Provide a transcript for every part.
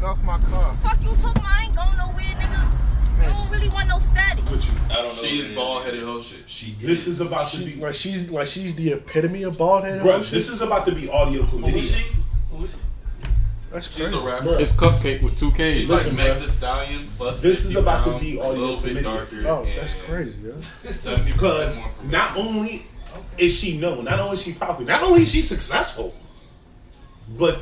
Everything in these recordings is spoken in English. Get off my car. Fuck you talking, I ain't going nowhere, nigga. Man, you don't really want no static. I don't know. She is bald-headed hoe shit. She's the epitome of bald-headed hoe shit. This is about to be audio chlamydia. Who is she? That's crazy. She's a rapper. It's Cupcake with 2 K's. Listen, like Meg Thee Stallion plus this is about to be audio a little bit darker. Oh, that's crazy, yeah. Because not only is she known, not only is she popular, not only is she successful, but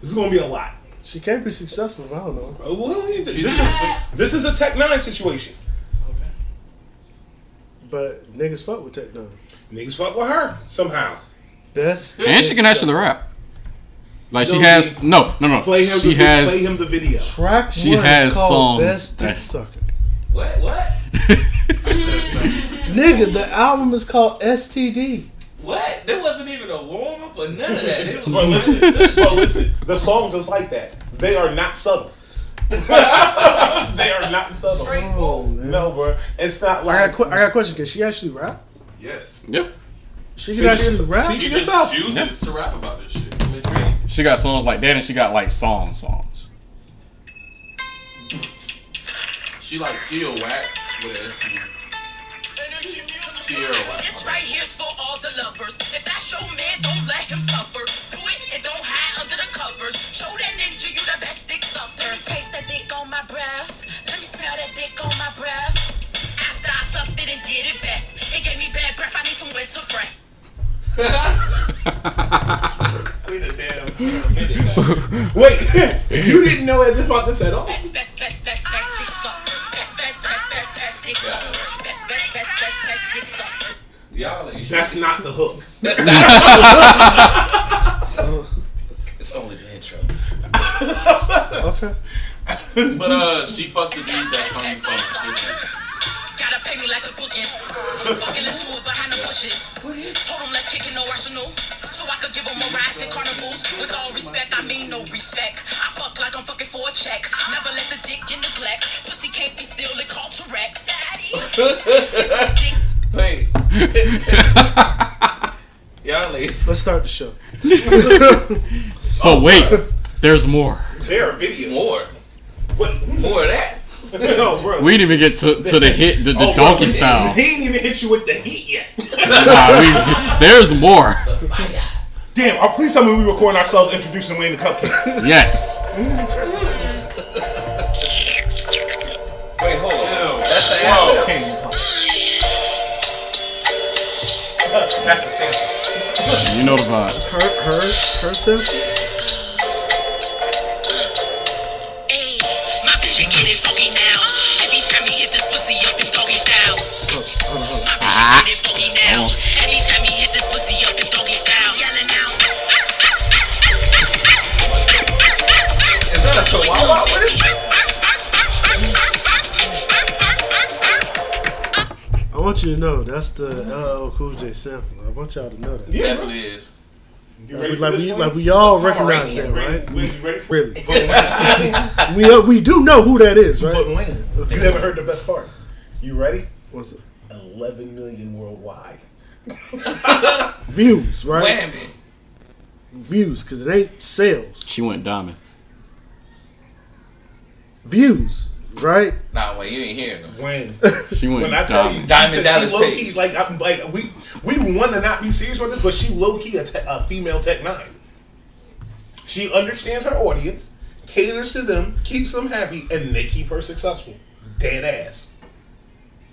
this is gonna be a lot. She can't be successful. I don't know. Well, this is a Tech N9ne situation. Okay. But niggas fuck with Tech N9ne. Niggas fuck with her somehow. And she can actually rap. Like no, she has no. Play him the video. Track she one has called Best Dick Sucker. What? Nigga, the album is called STD. What? There wasn't even a warm up or none of that. But listen, the songs is like that. They are not subtle. Straightforward. No, bro. It's not like I got a question. Can she actually rap? Yes. Yep. She can actually rap. She just chooses to rap about this shit. She got songs like that, and she got like songs. She a whack with an STD. This right here's for all the lovers. If that's your man, don't let him suffer. Do it and don't hide under the covers. Show that ninja you the best dick sucker. Taste that dick on my breath. Let me smell that dick on my breath. After I sucked it and did it best, it gave me bad breath. I need some winter fresh. Wait, you didn't know about this at all? Best dick sucker. Best dick sucker. Best dick sucker. That's not the hook. It's only the intro. Okay. But she fucked the dude that's on the phone. Gotta pay me like a bookings. Fuck it, let's do it behind the bushes. Told him let's kick it, no rational. So I could give him a rise in carnivals. With all respect, I mean no respect. I fuck like I'm fucking for a check. Never let the dick in neglect. Pussy can't be still and call T-Rex. Wait. Y'all ladies. Let's start the show. Oh, wait. There's more. There are videos. More of that. No, bro. We didn't even get to the hit, the donkey style. He didn't even hit you with the heat yet. There's more. Damn, please tell me we recording ourselves introducing Wayne the Cupcake. Yes. Wait, hold on. That's the anthem. That's the sample. You know the vibes. Her sample? I want you to know that's the LL Cool J sample. I want y'all to know that. Yeah, it definitely is. We all recognize that, right? Really? We do know who that is, right? But Wayne, you never heard the best part. You ready? What's it? 11 million worldwide views, right? Whammy. Views, because it ain't sales. She went diamond. Views. Right? Nah, wait, you ain't hearing them. When I tell you, Diamond she low-key, like, we want to not be serious with this, but she low-key a female Tech N9ne. She understands her audience, caters to them, keeps them happy, and they keep her successful. Dead ass.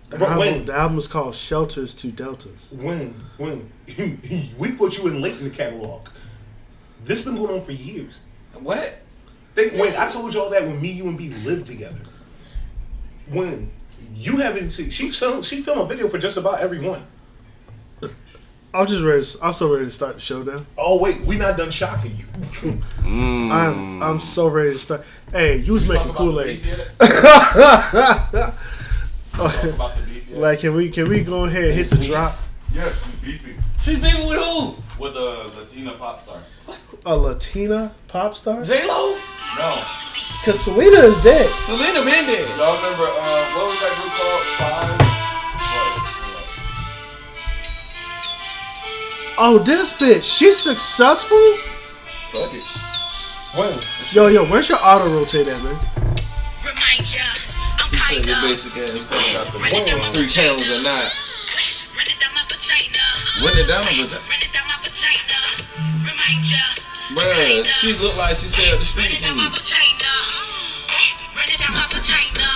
The album is called Shelters to Deltas. When? We put you in late in the catalog. This been going on for years. What? Wait, I told y'all that when me, you, and B lived together. When you haven't seen, she filmed a video for just about everyone. I'm so ready to start the show now. Oh wait, we not done shocking you. I'm so ready to start. Hey, you was making Kool-Aid. Like, can we go ahead and hit the drop? Yes, she's beefing. She's beefing with who? With a Latina pop star. What? A Latina pop star? J-Lo? No. Because Selena is dead. Selena been dead. Y'all remember, what was that group called? Five? Oh, this bitch. She's successful? Fuck it. When? Yo, where's your auto rotate at, man? Remind ya, I'm kind of basic ass. You said about the one, three channels or not. Run it down my vagina. Run it down my vagina. Run it down my vagina. Remind ya. Bruh, she look like she stay up the street from you. Run it down my vagina.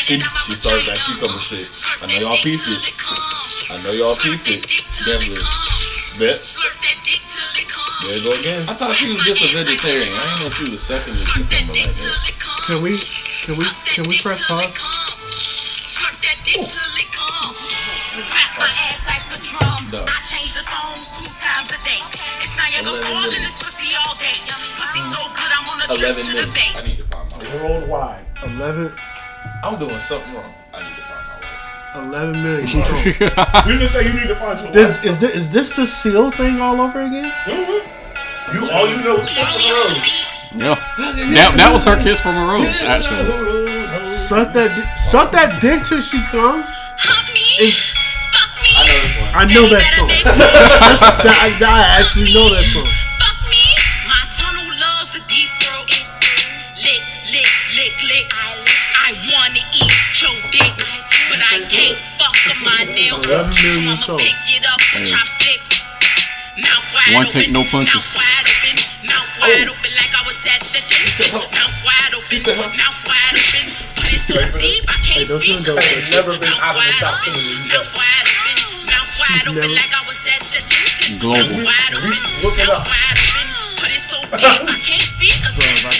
She started that cucumber shit. I know y'all peeped it. I know y'all peeped it. Definitely. Bet. There you go again. I thought she was just a vegetarian. I didn't know she was sucking the cucumber like that. Can we press pause? Slurp that dick till it come. Slap my ass like the drum. I change the tones 2 times a day. It's not gonna fall in this pussy all day. Pussy so good, I'm on a trip to the bay. I need to find my wife. Worldwide. 11. I'm doing something wrong. I need to find my wife. 11 million. You just say you need to find your wife. Is this the seal thing all over again? Mm-hmm. You all you know is fucking road. Yeah, that was her kiss from a rose, actually. Suck that dick till she comes. I know that song. I actually know that song. Fuck me, my tunnel loves a deep throat. Lick, lick, lick, lick. I wanna eat your dick, but I can't fuck up my nails. So I'ma pick it up with chopsticks. One take, no punches. Mouth wide open like I was at the dentist. Mouth wide open, mouth wide open. But it's so deep, I can't speak. Never been out of the top 10. Mouth wide open like I was at the dentist. Mouth wide open, mouth wide open. But it's so deep, I can't speak.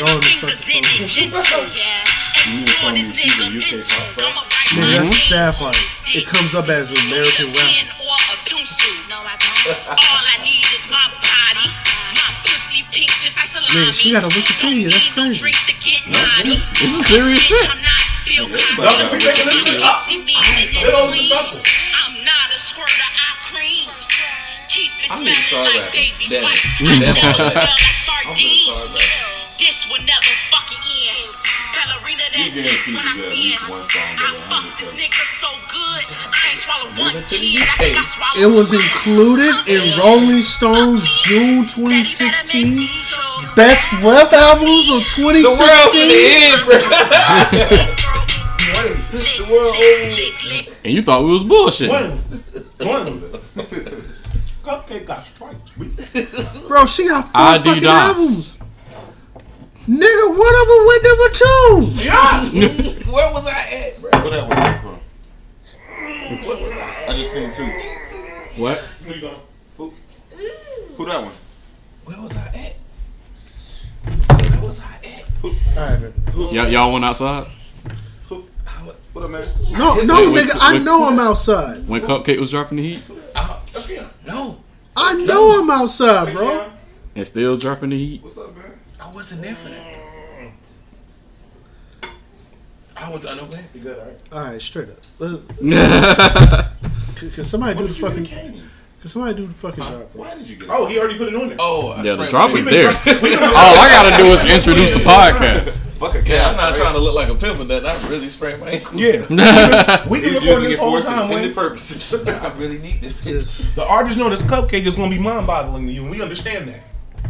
My fingers in it, gentle, yeah. Explore this nigga mental. I'ma write my name on this dick. It comes up as American rap. Or a pencil. No, I don't. All I need is my body. Man, she got a Wikipedia. That's crazy. This is serious shit. I'm not a squirter. I cream. Keep it smelling like baby wipes. I never smell like sardines. This will never fucking end. Ballerina that dick when I spin. I fucked this nigga so good. I ain't swallowed one kid. I think I swallowed. It was included in Rolling Stone's June 2016. Best rap albums of 2016. The world's in the end, bro. The world over. And you thought we was bullshit. Cupcake got stripes. Bro, she got 4 fucking albums. Nigga, one of them went number 2. Yeah. Where was I at, bro? Where that one came from? What was I at? I just seen 2. What? Who you going? Who that one? Where was I at? Y'all went outside? What up, man? No, nigga, I know I'm outside. When Cupcake was dropping the heat? No. I know I'm outside, bro. And still dropping the heat? What's up, man? I wasn't there for that. I was unaware. You good, alright? Alright, straight up. Can somebody do the fucking... Somebody do the fucking job. Why did you get it? Oh, he already put it on there. Oh, yeah, the drop is there. All I gotta do is introduce the podcast. Fuck a cat. I'm not trying to look like a pimp with that. I really sprained my ankle. Yeah. We've been recording this whole time. Intended purposes. I really need this. The artists know this Cupcake is gonna be mind boggling to you, and we understand that.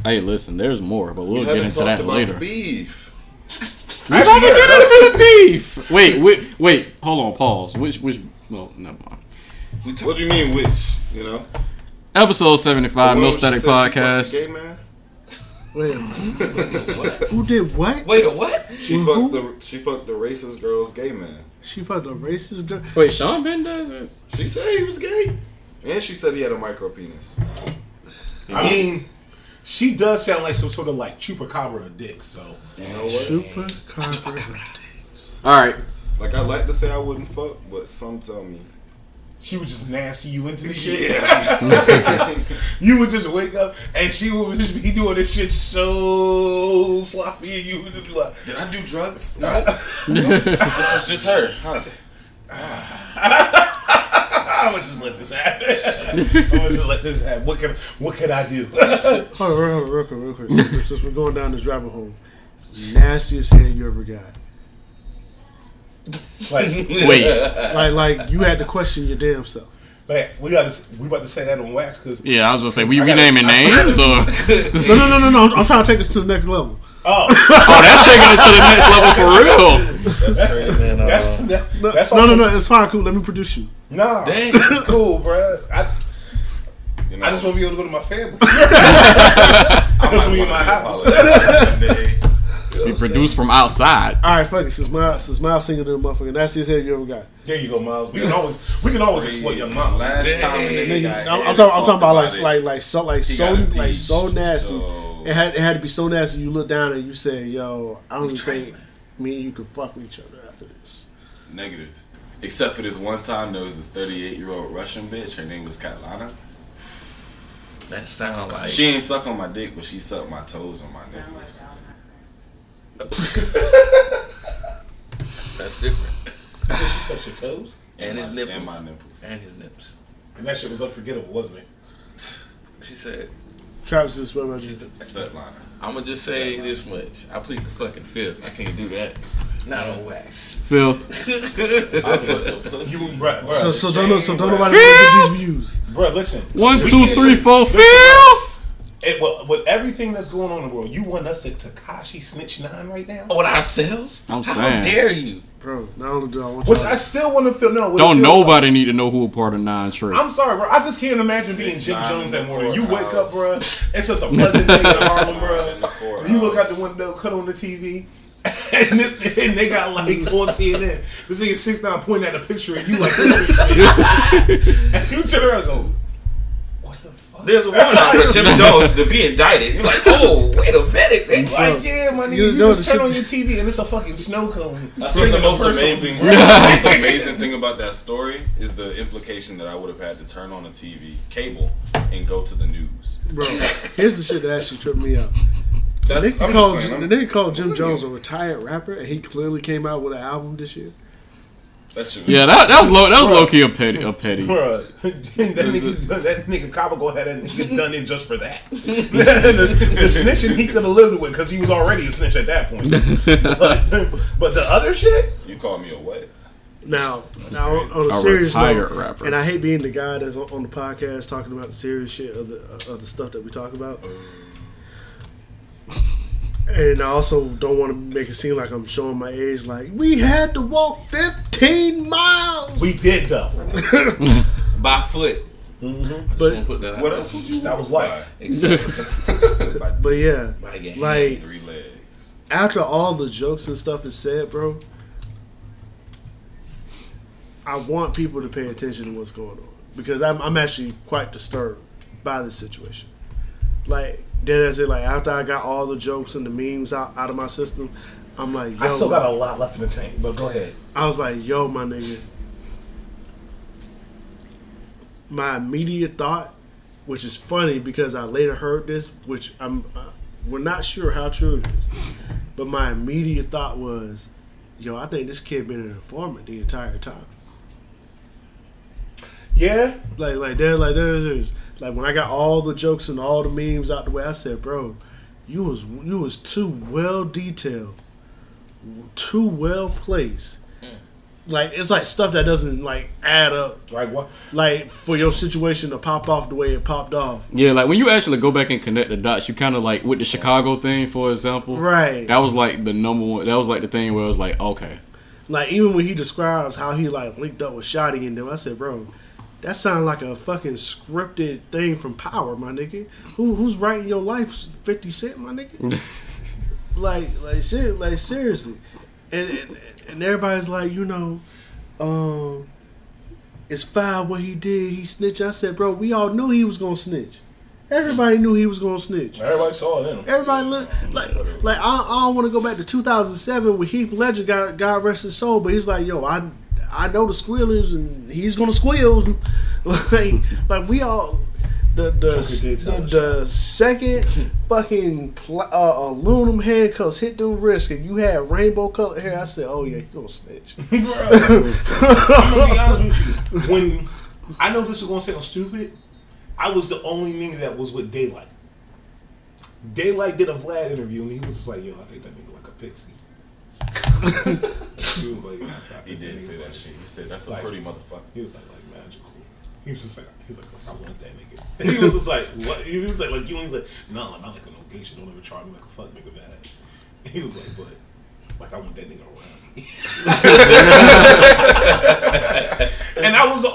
Hey, listen, there's more, but we'll get into that later. Beef. I don't get into the beef. Wait, hold on, pause. Which? Well, never mind. What do you mean, which? You know? Episode 75, No Static Podcast. She fucked the gay man? Wait a minute. Who did what? Wait, a what? She fucked the racist girl's gay man. She fucked a racist girl? Wait, Sean Ben does it? She said he was gay. And she said he had a micro penis. I mean, she does sound like some sort of like chupacabra of dicks, so. You know what? Chupacabra of dicks. Alright. Like, I like to say I wouldn't fuck, but some tell me. She would just nasty you into the shit. Yeah. You would just wake up and she would just be doing this shit so sloppy and you would just be like, did I do drugs? No. This was just her. I would just let this happen. What can I do? Hold on, real quick. Since we're going down this rabbit hole, nastiest hand you ever got. Like, wait. Like you had to question your damn self. Man, we about to say that on wax because yeah, I was gonna say we naming names or no. I'm trying to take this to the next level. Oh, that's taking it to the next level for real. That's crazy, man. That's it's fine, cool. Let me produce you. No, dang, it's cool, bro. I just want to be able to go to my family. I just want to be in my house. Be produced from outside. All right, fuck it. Since Miles single to the motherfucker, that's his head you ever got. There you go, Miles. We can always exploit your Miles. I'm talking about so nasty. So... It had to be so nasty. You look down and you say, "Yo, I don't even think me and you can fuck with each other after this." Negative. Except for this one time, there was this 38-year-old Russian bitch. Her name was Katlana. That sound like she ain't suck on my dick, but she sucked my toes on my nipples. That's different. So she sucked your toes and his nipples and my nipples and his nips. And that shit was unforgettable, wasn't it? She said, "Travis is what I I'm gonna just say this much. I plead the fucking fifth. I can't do that. Not on wax. Filth. So don't nobody get these views, bro. Listen. 1, 2, 3, 4. Filth." With everything that's going on in the world, you want us to Tekashi 6ix9ine right now? On ourselves? I'm saying. How dare you? Bro, not only do I want which y'all... I still want to feel... No, don't nobody need to know who a part of 9 Trey. I'm sorry, bro. I just can't imagine being Jim Jones that morning. You wake up, bro. It's just a pleasant day in Harlem, bro. You look out the window, cut on the TV, and they got like on CNN. This nigga 6ix9ine pointing at a picture and you like this shit. And you turn around and go... There's a woman out there, Jim Jones, to be indicted. You're like, oh, wait a minute, bitch. Like, yeah, my nigga, you just turn on your TV and it's a fucking snow cone. That's the most amazing. That's the amazing thing about that story is the implication that I would have had to turn on a TV cable and go to the news. Bro, here's the shit that actually tripped me up. The nigga called Jim Jones a retired rapper, and he clearly came out with an album this year. That was low key a petty. Bro, that nigga Cabo had that nigga done it just for that. the snitching he could have lived with because he was already a snitch at that point. but the other shit, you call me a what? Now on a serious note, rapper. And I hate being the guy that's on the podcast talking about the serious shit of the stuff that we talk about. And I also don't want to make it seem like I'm showing my age. Like, we had to walk 15 miles. We did, though. By foot. Mm-hmm. But put that what else would you want? That was life. Exactly. But yeah, like, 3 legs. After all the jokes and stuff is said, bro, I want people to pay attention to what's going on. Because I'm actually quite disturbed by this situation. Like, then that's it. Like, after I got all the jokes and the memes out of my system, I'm like, yo. I still got a lot left in the tank, but go ahead. I was like, yo, my nigga. My immediate thought, which is funny because I later heard this, which we're not sure how true it is, but my immediate thought was, yo, I think this kid been an informant the entire time. Yeah. Like when I got all the jokes and all the memes out the way, I said, "Bro, you was too well detailed, too well placed. Like it's like stuff that doesn't like add up. Like what? Like for your situation to pop off the way it popped off. Yeah, like when you actually go back and connect the dots, you kind of like with the Chicago thing, for example. Right. That was like the number one. That was like the thing where it was like, okay. Like even when he describes how he like linked up with Shotty and them, I said, "Bro, that sounds like a fucking scripted thing from Power, my nigga. Who's writing your life, 50 Cent, my nigga?" like seriously. And everybody's like, you know, it's Five what he did. He snitched. I said, bro, we all knew he was gonna snitch. Everybody knew he was gonna snitch. Everybody saw it in him. Everybody looked like I don't want to go back to 2007 when Heath Ledger got God rest his soul, but he's like, yo, I know the squealers, and he's gonna squeal. like we all, the second fucking aluminum handcuffs hit the wrist, and you had rainbow colored hair. I said, oh yeah, you gonna snitch. Bro, I'm gonna be honest with you. When I know this is gonna sound stupid, I was the only nigga that was with Daylight. Daylight did a Vlad interview, and he was just like, yo, I think that nigga like a pixie. He was like, he did say that shit. He said, that's a pretty motherfucker. He was like magical. He was just like, I want that nigga. And he was just like, what? He was like you. He was like, no, I'm not like an obligation. Don't ever try me like a fuck nigga bad. And he was like, but like I want that nigga around. And that was not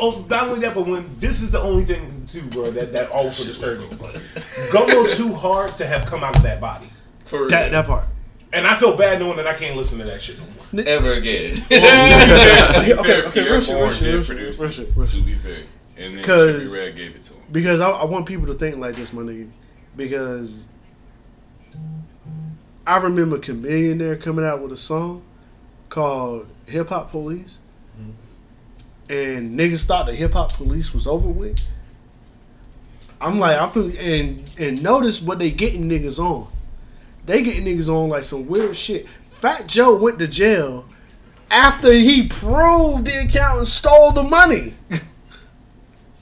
only that, but when this is the only thing too, bro, that also disturbed me. Go go too hard to have come out of that body. For that part. And I feel bad knowing that I can't listen to that shit no more. Ever again. Okay, real shit. To be fair. And then Trippie Redd gave it to him. Because I want people to think like this, my nigga. Because I remember Chameleon there coming out with a song called Hip Hop Police. Mm-hmm. And niggas thought that Hip Hop Police was over with. I'm like, I feel, and notice what they getting niggas on. They getting niggas on like some weird shit. Fat Joe went to jail after he proved the accountant stole the money.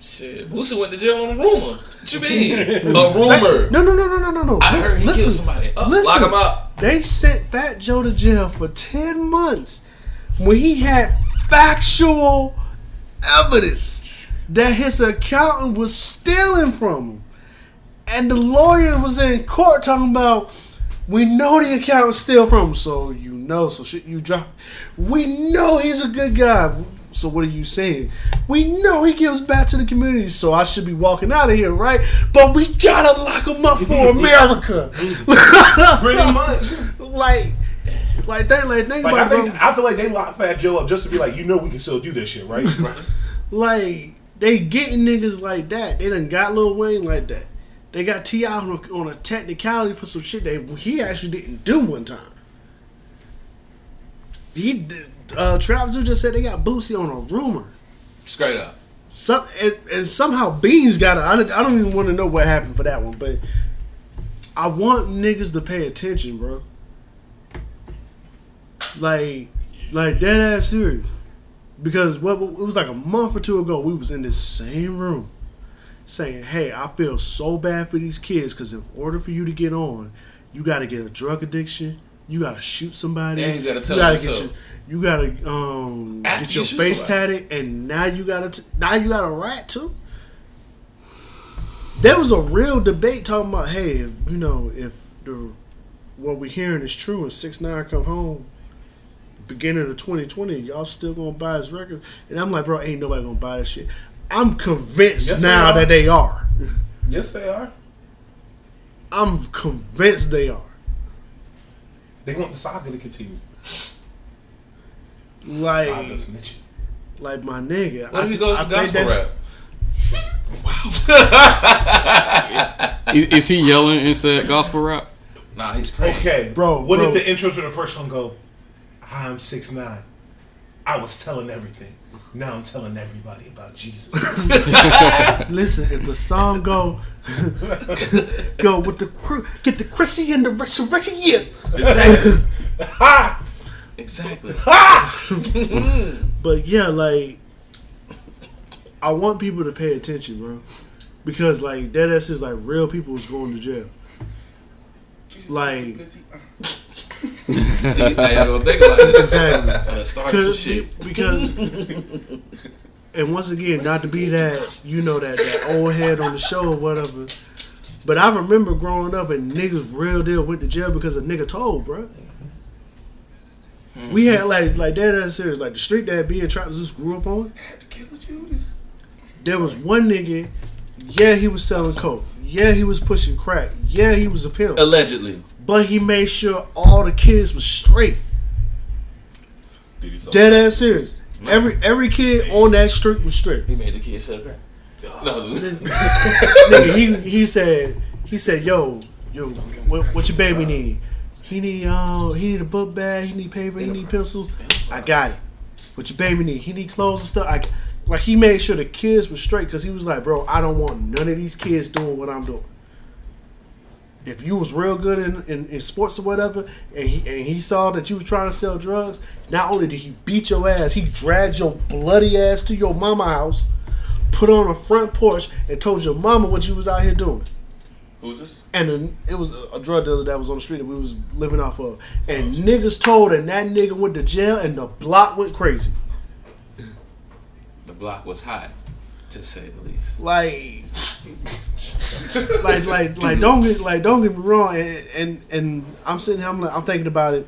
Shit, Boosie went to jail on a rumor. What you mean? A rumor? No. I heard he killed somebody. Lock him up. They sent Fat Joe to jail for 10 months when he had factual evidence that his accountant was stealing from him. And the lawyer was in court talking about, we know the accountant steal from him, so you know, so shit you drop. We know he's a good guy. So what are you saying? We know he gives back to the community, so I should be walking out of here, right? But we gotta lock him up for America. Pretty much. I feel like they locked Fat Joe up just to be like, you know we can still do this shit, right? Like, they getting niggas like that. They done got Lil Wayne like that. They got T.I. on a technicality for some shit that he actually didn't do one time. He did. Trap Zoo just said they got Boosie on a rumor. Straight up. And somehow Beans got it. I don't even want to know what happened for that one, but I want niggas to pay attention, bro. Like dead ass serious. Because it was like a month or two ago, we was in this same room saying, hey, I feel so bad for these kids because in order for you to get on, you got to get a drug addiction, you got to shoot somebody, and you got to tell yourself. You gotta get your face tatted, and now you got a rat too. There was a real debate talking about, hey, if, you know, if the what we're hearing is true, and 6ix9ine come home beginning of 2020, y'all still gonna buy his records? And I'm like, bro, ain't nobody gonna buy this shit. I'm convinced now that they are. Yes, they are. I'm convinced they are. They want the saga to continue. Like my nigga. What if he goes to gospel rap? Wow. Is he yelling inside gospel rap? Nah, he's praying. Okay, bro. What did the intro to the first one go? I'm 6ix9ine. I was telling everything. Now I'm telling everybody about Jesus. Listen, if the song go with the get the Chrissy and the resurrection. Yeah, exactly. Ha. Exactly. But yeah, like, I want people to pay attention, bro, because like that ass is like real people is going to jail. Jesus, like, see, I ain't gonna think about this. Exactly. I'm gonna start some shit because, and once again, not to be that, you know, that old head on the show or whatever, but I remember growing up and niggas real deal went to jail because a nigga told, bro. Mm-hmm. We had like that serious, like the street that B and Trap Zeus grew up on. I had to kill with Judas. There was one nigga. Yeah, he was selling coke. Yeah, he was pushing crack. Yeah, he was a pimp. Allegedly, but he made sure all the kids was straight. Dead ass serious. No. Every kid on that street was straight. He made the kids sell crack. No, nigga, he said, yo, what your baby need? He need a book bag, he need paper, he need pencils. I got it. What your baby need? He need clothes and stuff. Like he made sure the kids were straight because he was like, bro, I don't want none of these kids doing what I'm doing. If you was real good in sports or whatever, and he saw that you was trying to sell drugs, not only did he beat your ass, he dragged your bloody ass to your mama house, put on a front porch, and told your mama what you was out here doing. Who's this? And it was a drug dealer that was on the street that we was living off of. And niggas told, and that nigga went to jail, and the block went crazy. The block was hot. to say the least. Like don't get me wrong, and I'm sitting here, I'm thinking about it,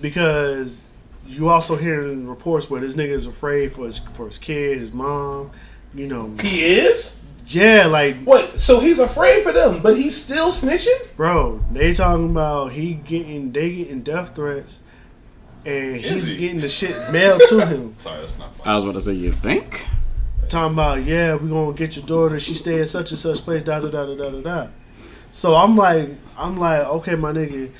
because you also hearing reports where this nigga is afraid for his kid, his mom, you know. He is? Yeah, like... Wait, so he's afraid for them, but he's still snitching? Bro, they talking about they getting death threats, and he's getting the shit mailed to him. Sorry, that's not funny. I was about to say, you think? Talking about, yeah, we're going to get your daughter, she stay at such and such place, da-da-da-da-da-da-da. So I'm like, okay, my nigga,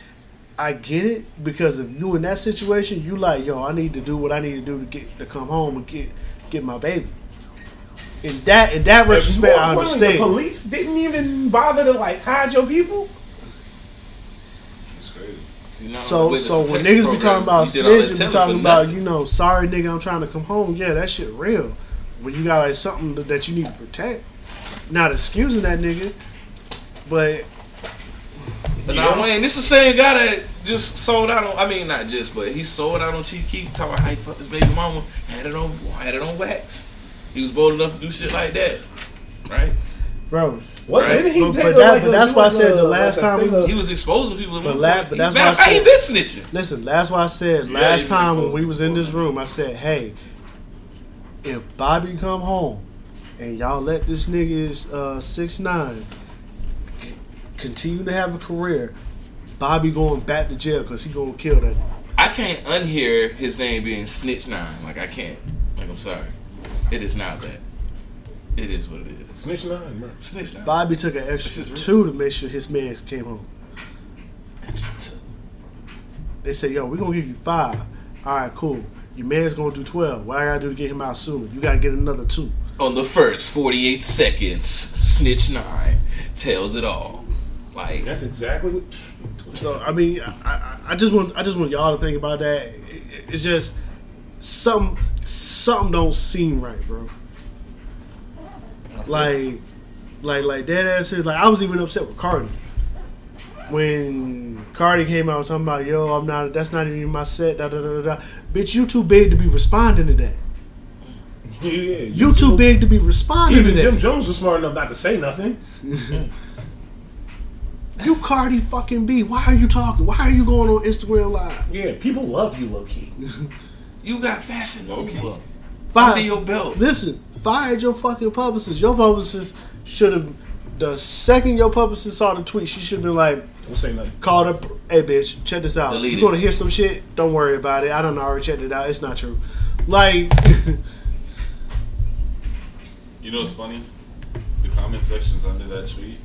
I get it, because if you in that situation, you like, yo, I need to do what I need to do to come home and get my baby. In that retrospect, I understand. The police didn't even bother to like hide your people. It's crazy. So when niggas program, be talking about snitching, be talking about nothing. You know, sorry nigga, I'm trying to come home. Yeah, that shit real. When you got like something that you need to protect, not excusing that nigga, but now Wayne, this is the same guy that just sold out on. I mean, not just, but he sold out on Chief Keef talking about how he fucked his baby mama, had it on wax. He was bold enough to do shit like that, right? Bro, what? Right? Maybe he did. But that's why I said the last time he was exposing people. But that's why I said he been snitching. Listen, that's why I said last time when we was in this room, I said, hey, if Bobby come home and y'all let this nigga 6ix9ine continue to have a career, Bobby going back to jail because he gonna kill that. I can't unhear his name being Snitch9. Like I can't. Like I'm sorry. It is not that. It is what it is. Snitch9, bro. Snitch9. Bobby took an extra two to make sure his man came home. Extra two. They said, yo, we're going to give you 5. All right, cool. Your man's going to do 12. What I got to do to get him out sooner? You got to get another 2. On the first 48 seconds, Snitch9 tells it all. Like that's exactly what... So, I mean, I just want y'all to think about that. It's just... Something don't seem right, bro. Like dead ass serious. Like I was even upset with Cardi when Cardi came out talking about, yo, I'm not. That's not even my set. Da da da da. Bitch, you too big to be responding to that. Yeah, you too big to be responding to that. Even Jim Jones was smart enough not to say nothing. You Cardi fucking B. Why are you talking? Why are you going on Instagram Live? Yeah, people love you, low key. You got Fashion Nova under your belt. Listen, fire your fucking publicist. Your publicist should have, the second your publicist saw the tweet, she should have been like, don't say nothing. Called up, hey bitch, check this out. Delete. You gonna hear some shit? Don't worry about it. I don't know. I already checked it out. It's not true. Like, you know what's funny? The comment sections under that tweet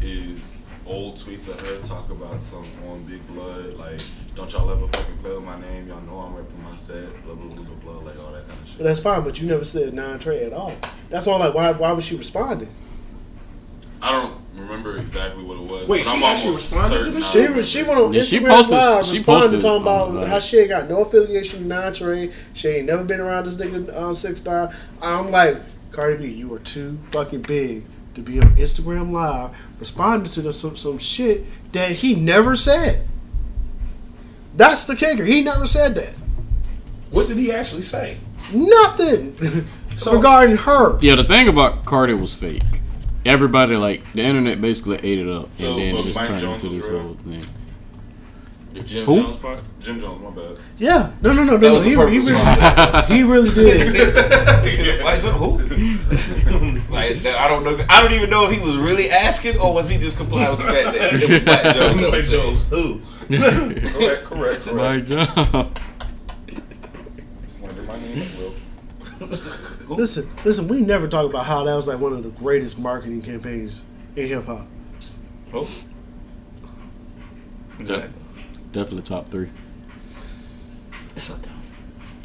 is old tweets of her talk about some on Big Blood, like, don't y'all ever fucking play with my name, y'all know I'm repping my set, blah, blah, blah, blah, blah, like all that kind of shit. Well, that's fine, but you never said non-Trey at all. That's why I'm like, why was she responding? I don't remember exactly what it was. Wait, but she actually responded to this? She went on Instagram Live, responded talking about how she ain't got no affiliation with non-Trey, she ain't never been around this nigga 6ix9ine. I'm like, Cardi B, you are too fucking big to be on Instagram Live responding to some shit that he never said. That's the kicker. He never said that. What did he actually say? Nothing. So, regarding her. Yeah, the thing about Cardi was fake. Everybody, like, the internet basically ate it up. So, and then it just Mike turned Jones into this whole thing. The Jim Who? Jones part? Jim Jones, my bad. Yeah. No. He really did. Who? Like, I don't know. I don't even know if he was really asking or was he just complying with the fact that it was Mike Jones. Mike Jones. Who? correct. Mike Jones. Slander my name, bro. Listen, we never talk about how that was like one of the greatest marketing campaigns in hip hop. Oh. Exactly. Definitely top 3. It's up.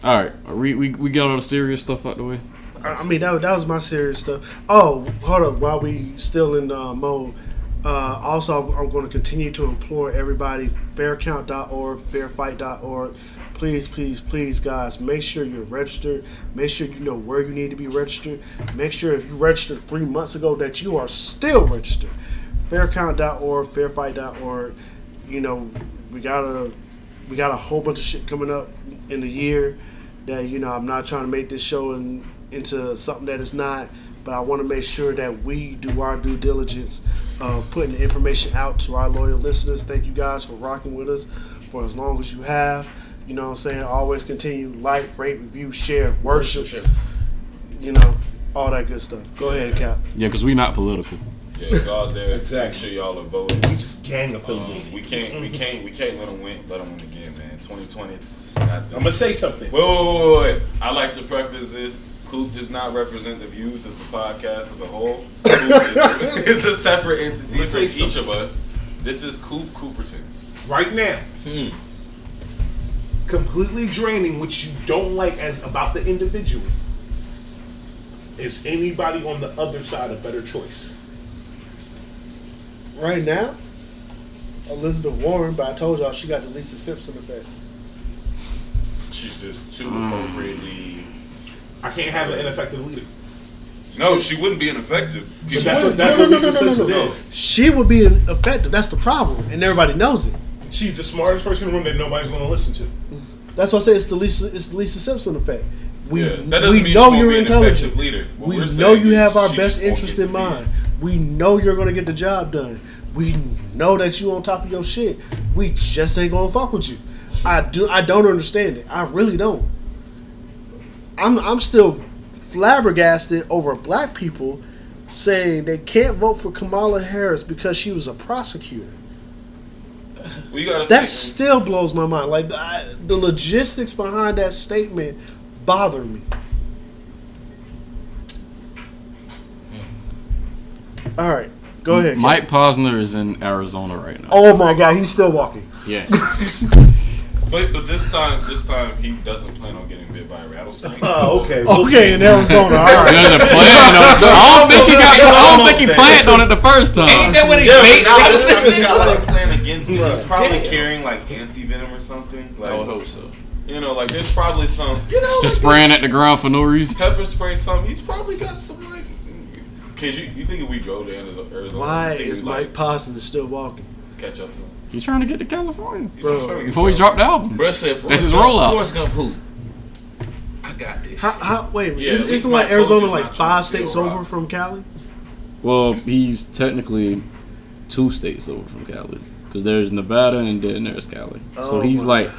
All right, we got all the serious stuff out the way. I mean that was my serious stuff. Oh, hold up, while we still in the mode. Also, I'm going to continue to implore everybody: FairCount.org, FairFight.org. Please, please, please, guys, make sure you're registered. Make sure you know where you need to be registered. Make sure if you registered 3 months ago that you are still registered. FairCount.org, FairFight.org. You know. We got a whole bunch of shit coming up in the year that, you know, I'm not trying to make this show in into something that it's not. But I want to make sure that we do our due diligence of putting the information out to our loyal listeners. Thank you guys for rocking with us for as long as you have. You know what I'm saying? Always continue, like, rate, review, share, worship. You know, all that good stuff. Go ahead, Cap. Yeah, because we're not political. Yeah, it's all there. Exactly. Make sure y'all are voting. We just gang affiliated. We can't let them win again, man. 2020. It's not this. I'm gonna say something. Wait. I like to preface this. Coop does not represent the views of the podcast as a whole. Coop is a separate entity for each of us. This is Coop Cooperton. Right now. Completely draining what you don't like as about the individual. Is anybody on the other side a better choice? Right now, Elizabeth Warren, but I told y'all she got the Lisa Simpson effect. She's just too appropriately... I can't have an ineffective leader. No, she wouldn't be ineffective. That's what Lisa Simpson is. She would be ineffective. That's the problem, and everybody knows it. She's the smartest person in the room that nobody's going to listen to. That's why I say it's the Lisa Simpson effect. That doesn't mean know you're intelligent. Leader. We know you have our best interest in mind. We know you're going to get the job done. We know that you on top of your shit. We just ain't going to fuck with you. I don't understand it. I really don't. I'm still flabbergasted over black people saying they can't vote for Kamala Harris because she was a prosecutor. That still blows my mind. Like the logistics behind that statement bother me. All right, go ahead. Mike Posner is in Arizona right now. Oh my God, he's still walking. Yes. But this time he doesn't plan on getting bit by a rattlesnake. Oh, okay. We'll see. In Arizona. All right. I don't think he planned on it the first time. Ain't that what he made? Rattlesnakes got like a plan against it. He's probably carrying like anti-venom or something. Like, I would hope so. You know, like there's probably some. You know, just spraying at the ground for no reason. Pepper spray something. He's probably got some like. Cause you think if we drove to Arizona, why is Mike Posner still walking? Catch up to him. He's trying to get to California, bro. Before he dropped the album, bro, said, that's his rollout. Forrest Gump, who? I got this. Wait, yeah, isn't like Arizona like 5 states over from Cali? Well, he's technically 2 states over from Cali because there's Nevada and then there's Cali. Oh, so he's like,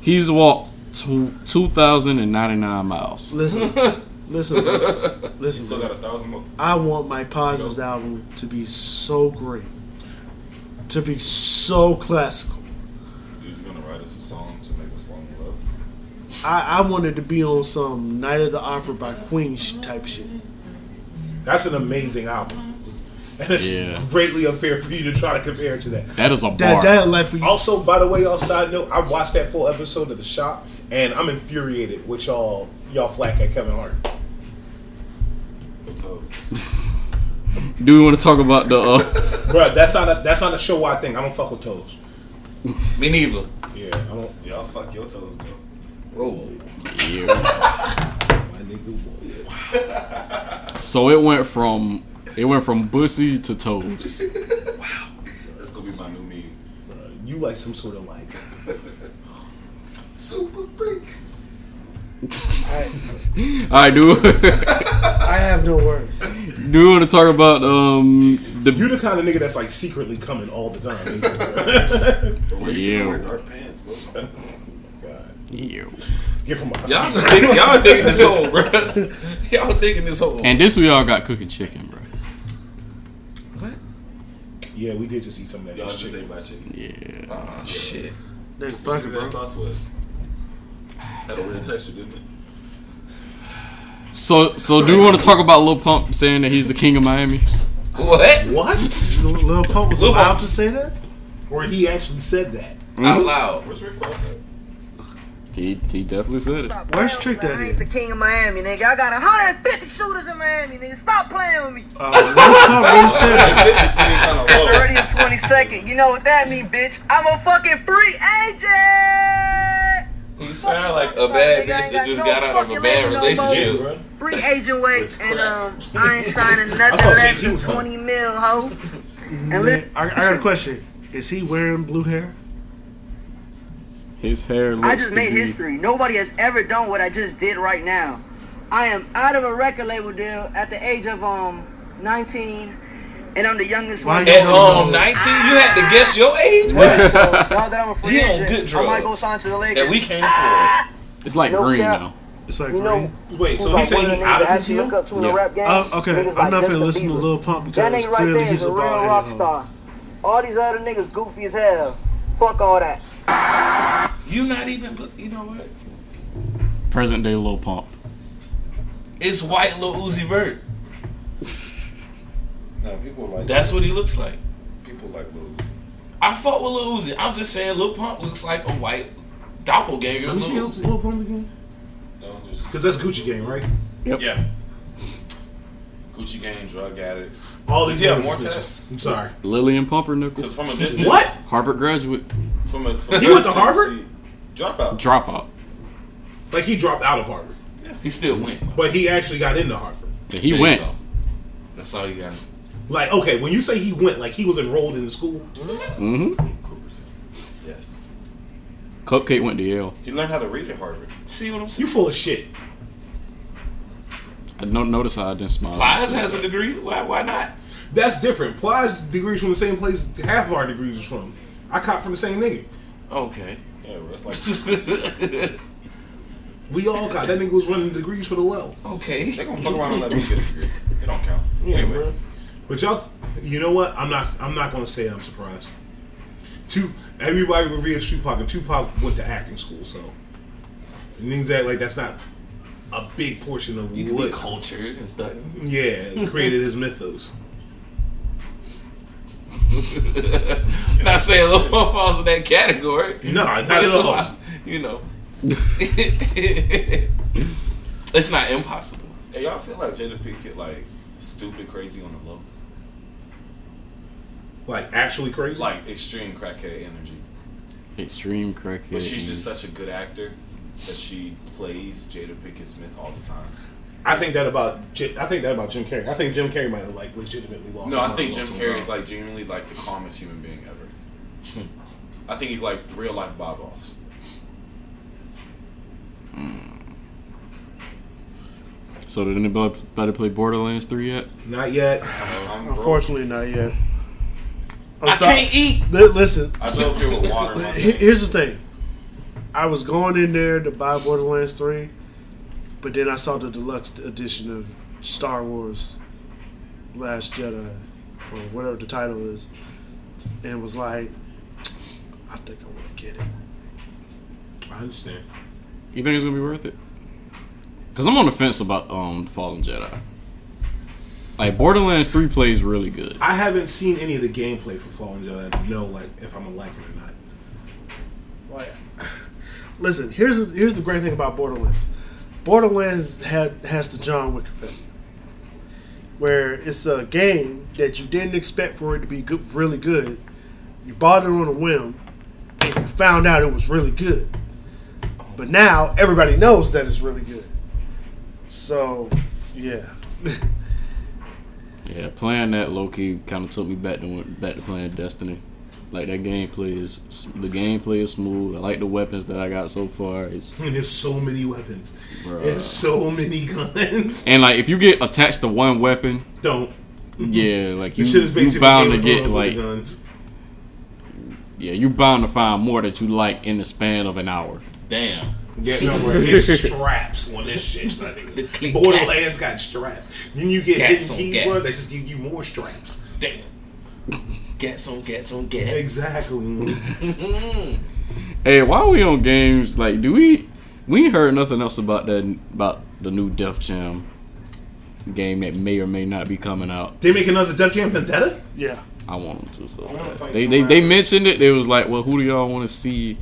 he's walked 2,099 miles. Listen. Still got 1,000 more. I want Mike Posner's album to be so great. To be so classical. He's gonna write us a song to make us long love. I wanted to be on some Night of the Opera by Queen type shit. That's an amazing album. And it's greatly unfair for you to try to compare it to that. That is a bar. That like for you. Also, by the way, y'all, side note, I watched that full episode of The Shop, and I'm infuriated with y'all flack at Kevin Hart. What's up? Do we want to talk about the? Bro, that's not a show wide thing. I don't fuck with toes. Me neither. Yeah, I don't. Y'all fuck your toes, though. Whoa. Yeah. My nigga. Wow. So it went from Boosie to toes. Wow. That's gonna be my new meme. Bro, you like some sort of like super freak. I do. I have no words. Do we want to talk about You're the kind of nigga that's like secretly coming all the time. Yeah. Dark pants, bro. Oh my God. Yeah. Get from my. Y'all just digging. Y'all digging this hole, bro. Y'all digging this hole. And this we all got cooking chicken, bro. What? Yeah, we did just eat some of that. Y'all just ate my chicken. Yeah. Oh, shit. Nigga, fuck it, bro. That sauce was. Had a weird texture, didn't it? So do we want to talk about Lil Pump saying that he's the king of Miami? What? Lil Pump was allowed to say that? Or he actually said that? Out loud. Where's Rick Ross at? He definitely said it. Where's Trick that is? I ain't the king of Miami, nigga. I got 150 shooters in Miami, nigga. Stop playing with me. Lil Pump really said it. It's already the 22nd. You know what that mean, bitch. I'm a fucking free agent. He sounded like a bad bitch that just got out of a bad relationship. No free agent weight, and I ain't signing nothing less than 20 mil, ho. I got a question. Is he wearing blue hair? His hair looks I just made history. Nobody has ever done what I just did right now. I am out of a record label deal at the age of 19, and I'm the youngest one. At 19, you had to guess your age. Right. So now that I'm a free agent, I might go sign to the Lakers. That we can't afford. It's like green now. It's like, you know, wait, so he's saying out of his deal? Okay, I'm not gonna listen to Lil Pump because that nigga right there is a real rock star. All these other niggas goofy as hell. Fuck all that. You not even, you know what? Present day Lil Pump. It's white Lil Uzi Vert. No, people like. That's what he looks like. People like Lil Uzi. I fuck with Lil Uzi. I'm just saying Lil Pump looks like a white doppelganger. Let me see Lil Pump again. Because that's Gucci Gang, right? Yep. Yeah. Gucci Gang, drug addicts. All these more tests. I'm sorry. Lillian Pumpernickel. Because from a distance. What? Harvard graduate. From he went to Harvard? Dropout. Like he dropped out of Harvard. Yeah. He still went. Though. But he actually got into Harvard. Yeah, he went. That's all you got. Like, okay, when you say he went, like he was enrolled in the school? Mm-hmm. Yes. Cupcake went to Yale. He learned how to read at Harvard. See what I'm saying? You full of shit. I don't notice how I didn't smile. Plies has a degree. Why not? That's different. Plies' degrees from the same place half of our degrees is from. I cop from the same nigga. Okay. Yeah, bro, that's like... we all got... That nigga was running degrees for the low. Okay. They gonna fuck around and let me get a degree. It don't count. Yeah, anyway. Bro. But y'all... You know what? I'm not gonna say I'm surprised. Everybody reveres Tupac, and Tupac went to acting school, so... And things like that's not a big portion of you what... You cultured and thug. Yeah, created his mythos. Not saying Lil Pump falls in that category. No, not at all. You know. It's not impossible. Hey, y'all feel like Jada Pinkett, like, stupid crazy on the low? Like, actually crazy? Like, extreme crackhead energy. Extreme crackhead. But she's just such a good actor that she plays Jada Pinkett Smith all the time. I think that about Jim Carrey. I think Jim Carrey might have, like, legitimately lost. No, I think Jim Carrey is, like, genuinely, like, the calmest human being ever. I think he's, like, real life Bob Ross. So did anybody play Borderlands 3 yet? Not yet. Unfortunately, not yet. Can't eat. Listen. I drove here with water. Here's the thing. I was going in there to buy Borderlands 3. But then I saw the deluxe edition of Star Wars Last Jedi, or whatever the title is, and was like, I think I want to get it. I understand. You think it's going to be worth it? Because I'm on the fence about Fallen Jedi. Like, Borderlands 3 plays really good. I haven't seen any of the gameplay for Fallen Jedi to know, like, if I'm going to like it or not. Like, listen, here's the great thing about Borderlands. Borderlands has the John Wick effect, where it's a game that you didn't expect for it to be good, really good. You bought it on a whim, and you found out it was really good. But now everybody knows that it's really good. So, yeah. Yeah, playing that low-key kind of took me back to playing Destiny. Like, the gameplay is smooth. I like the weapons that I got so far. There's so many weapons. Bruh. There's so many guns. And, like, if you get attached to one weapon... Don't. Yeah, like, you bound to get, like... Guns. Yeah, you bound to find more that you like in the span of an hour. Damn. Yeah, no, bro, it's straps on this shit, my nigga. Borderlands got straps. Then you get hidden keys, bro, they just give you more straps. Damn. Gas on gas. Exactly. Hey, why are we on games? Like, do we ain't heard nothing else about the new Def Jam game that may or may not be coming out? They make another Def Jam Vendetta? Yeah, I want them to. So they mentioned it. They was like, well, who do y'all want to see?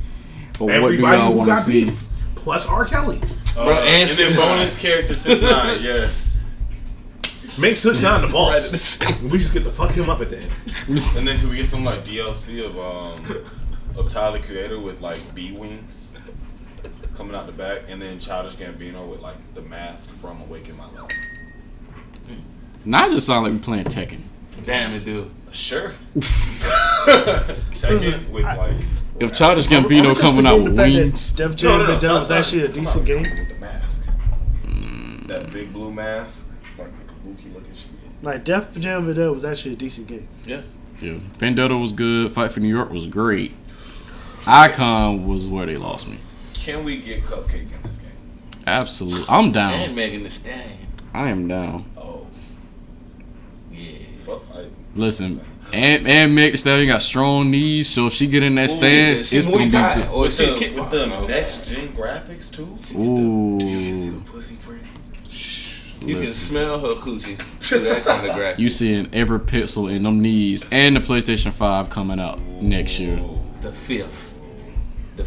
Or everybody what do y'all who got see? Beef, plus R. Kelly, bro, and their bonus character 6ix9ine. Yes. Make 6ix9ine the boss. We just get to fuck him up at the end. And then we get some like DLC of Tyler the Creator with like bee wings coming out the back, and then Childish Gambino with like the mask from Awaken My Life. Now I just sound like we playing Tekken. Damn it, dude. Sure. Tekken with like. If Childish Gambino coming out with wings. Def Jam Vendetta was actually a decent game with the mask. that big blue mask, like the kabuki looking shit. Like Def Jam Vendetta was actually a decent game. Yeah. Yeah. Vendetta was good. Fight for New York was great. Icon was where they lost me. Can we get Cupcake in this game? Absolutely. I'm down. And Megan Thee Stallion. I am down. Oh. Yeah. Fuck fight. Listen. And Meg Stallion got strong knees, so if she get in that stance, it's gonna be good. Or she kick with the next gen graphics too. Ooh. You can see the pussy print. You can smell her coochie to that kind of graphic. You seeing every pixel in them knees, and the PlayStation 5 coming out next year. The fifth. I'm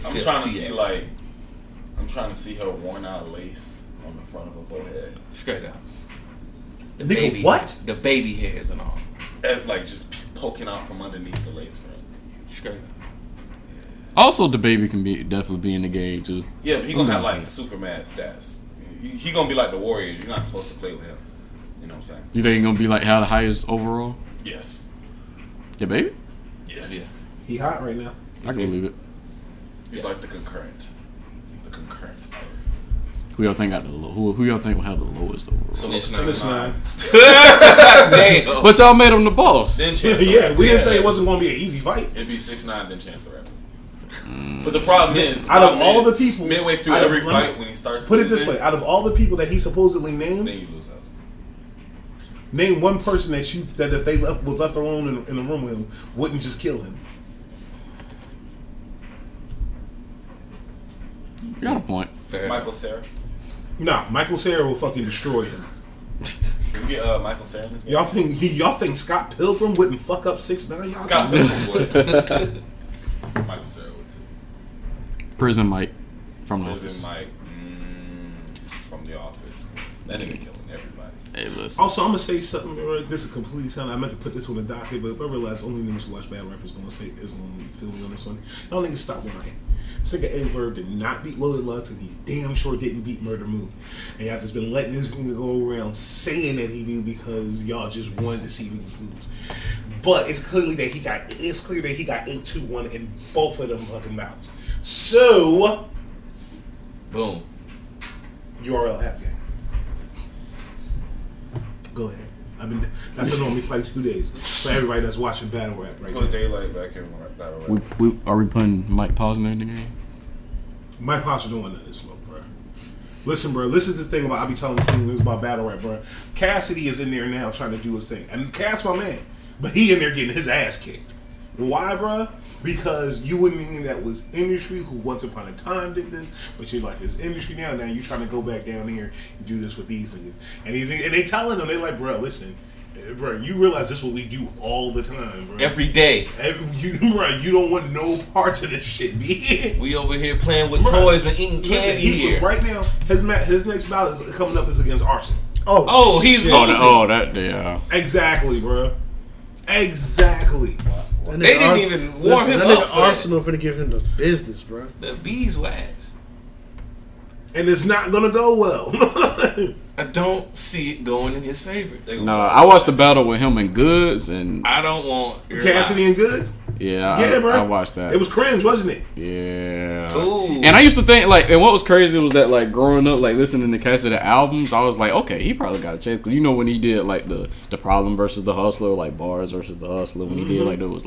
trying to see her worn out lace on the front of her forehead. Straight up. The nigga, baby, what? The baby hairs and all. Like just poking out from underneath the lace front. Straight up. Yeah. Also, the baby can definitely be in the game too. Yeah, but he gonna have like Superman stats. He gonna be like the Warriors. You're not supposed to play with him. You know what I'm saying? You think he gonna be like how the highest overall? Yes. The baby? Yes. Yeah. He hot right now. I can believe it. He's like the concurrent. Who y'all think will have the lowest overall? Six nine. But y'all made him the boss. Then Chance. Yeah, we didn't say it wasn't going to be an easy fight. It'd be 6ix9ine, then Chance the Rapper. But the problem is, out of all the people, midway through every fight when he starts, put it this way: out of all the people that he supposedly named, then you lose out. Name one person that if they was left alone in the room with him, wouldn't just kill him. You got a point. Fair. Michael Cera. Nah, Michael Cera will fucking destroy him. Can we get Michael Cera in this game? Y'all think Scott Pilgrim wouldn't fuck up 6ix9ine? Scott Pilgrim would. Michael Cera would too. Prison Mike from The Office. Prison Mike from The Office. That nigga killing everybody. Hey, listen. Also, I'm gonna say something. This is completely something I meant to put this on the docket, but I realized only niggas who watch bad rappers gonna say is gonna feel me on this one. Y'all niggas stop lying. Sega A-Verb did not beat Loaded Lux, and he damn sure didn't beat Murder Move. And y'all just been letting this nigga go around saying that he knew because y'all just wanted to see niggas lose. But it's clear that he got 8-2-1 in both of them fucking rounds. So, boom, URL app game. Go ahead. That's been on me for like 2 days. For everybody that's watching battle rap right now. Daylight back in battle rap. Are we putting Mike Posner in the game? Mike Posner doing that this smoke, bro. Listen, bro. This is the thing about I be telling people this about battle rap, bro. Cassidy is in there now trying to do his thing, and Cass my man, but he in there getting his ass kicked. Why, bro? Because you wouldn't mean that was industry who once upon a time did this, but you're like, it's industry now. Now you're trying to go back down here and do this with these niggas. And they telling them, they like, bro, listen, bro, you realize this is what we do all the time, bro. Every day. You don't want no parts of this shit, B. We over here playing with toys and eating candy here. Right now, his next battle is coming up is against Arsenal. Oh, he's losing. Oh, that day. Yeah. Exactly, bro. Exactly. Wow. They didn't even warm him up. That nigga Arsenal finna give him the business, bro. The beeswax. And it's not gonna go well. I don't see it going in his favor. I watched the battle with him and Goods, and I don't want Cassidy and Goods. Yeah, bro. I watched that. It was cringe, wasn't it? Yeah. Ooh. And I used to think and what was crazy was that growing up, listening to Cassidy albums, I was like, okay, he probably got a chance because when he did the Problem versus the Hustler, bars versus the Hustler, when he did those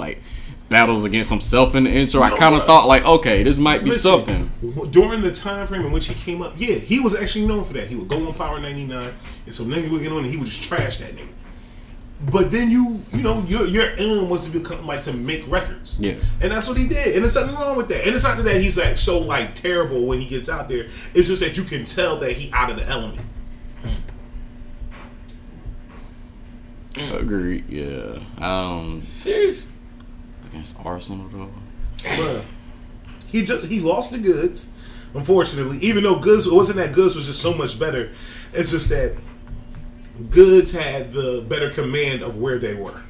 battles against himself in the intro, I kind of thought okay, this might be something. During the time frame in which he came up, yeah, he was actually known for that. He would go on Power 99, and some nigga would get on, and he would just trash that nigga. But then your aim was to become to make records, yeah, and that's what he did. And there's nothing wrong with that. And it's not that he's so terrible when he gets out there. It's just that you can tell that he out of the element. Agreed. Yeah. Jeez. Against Arsenal though, bro. He lost the Goods, unfortunately. Even though Goods was just so much better. It's just that. Goods had the better command of where they were.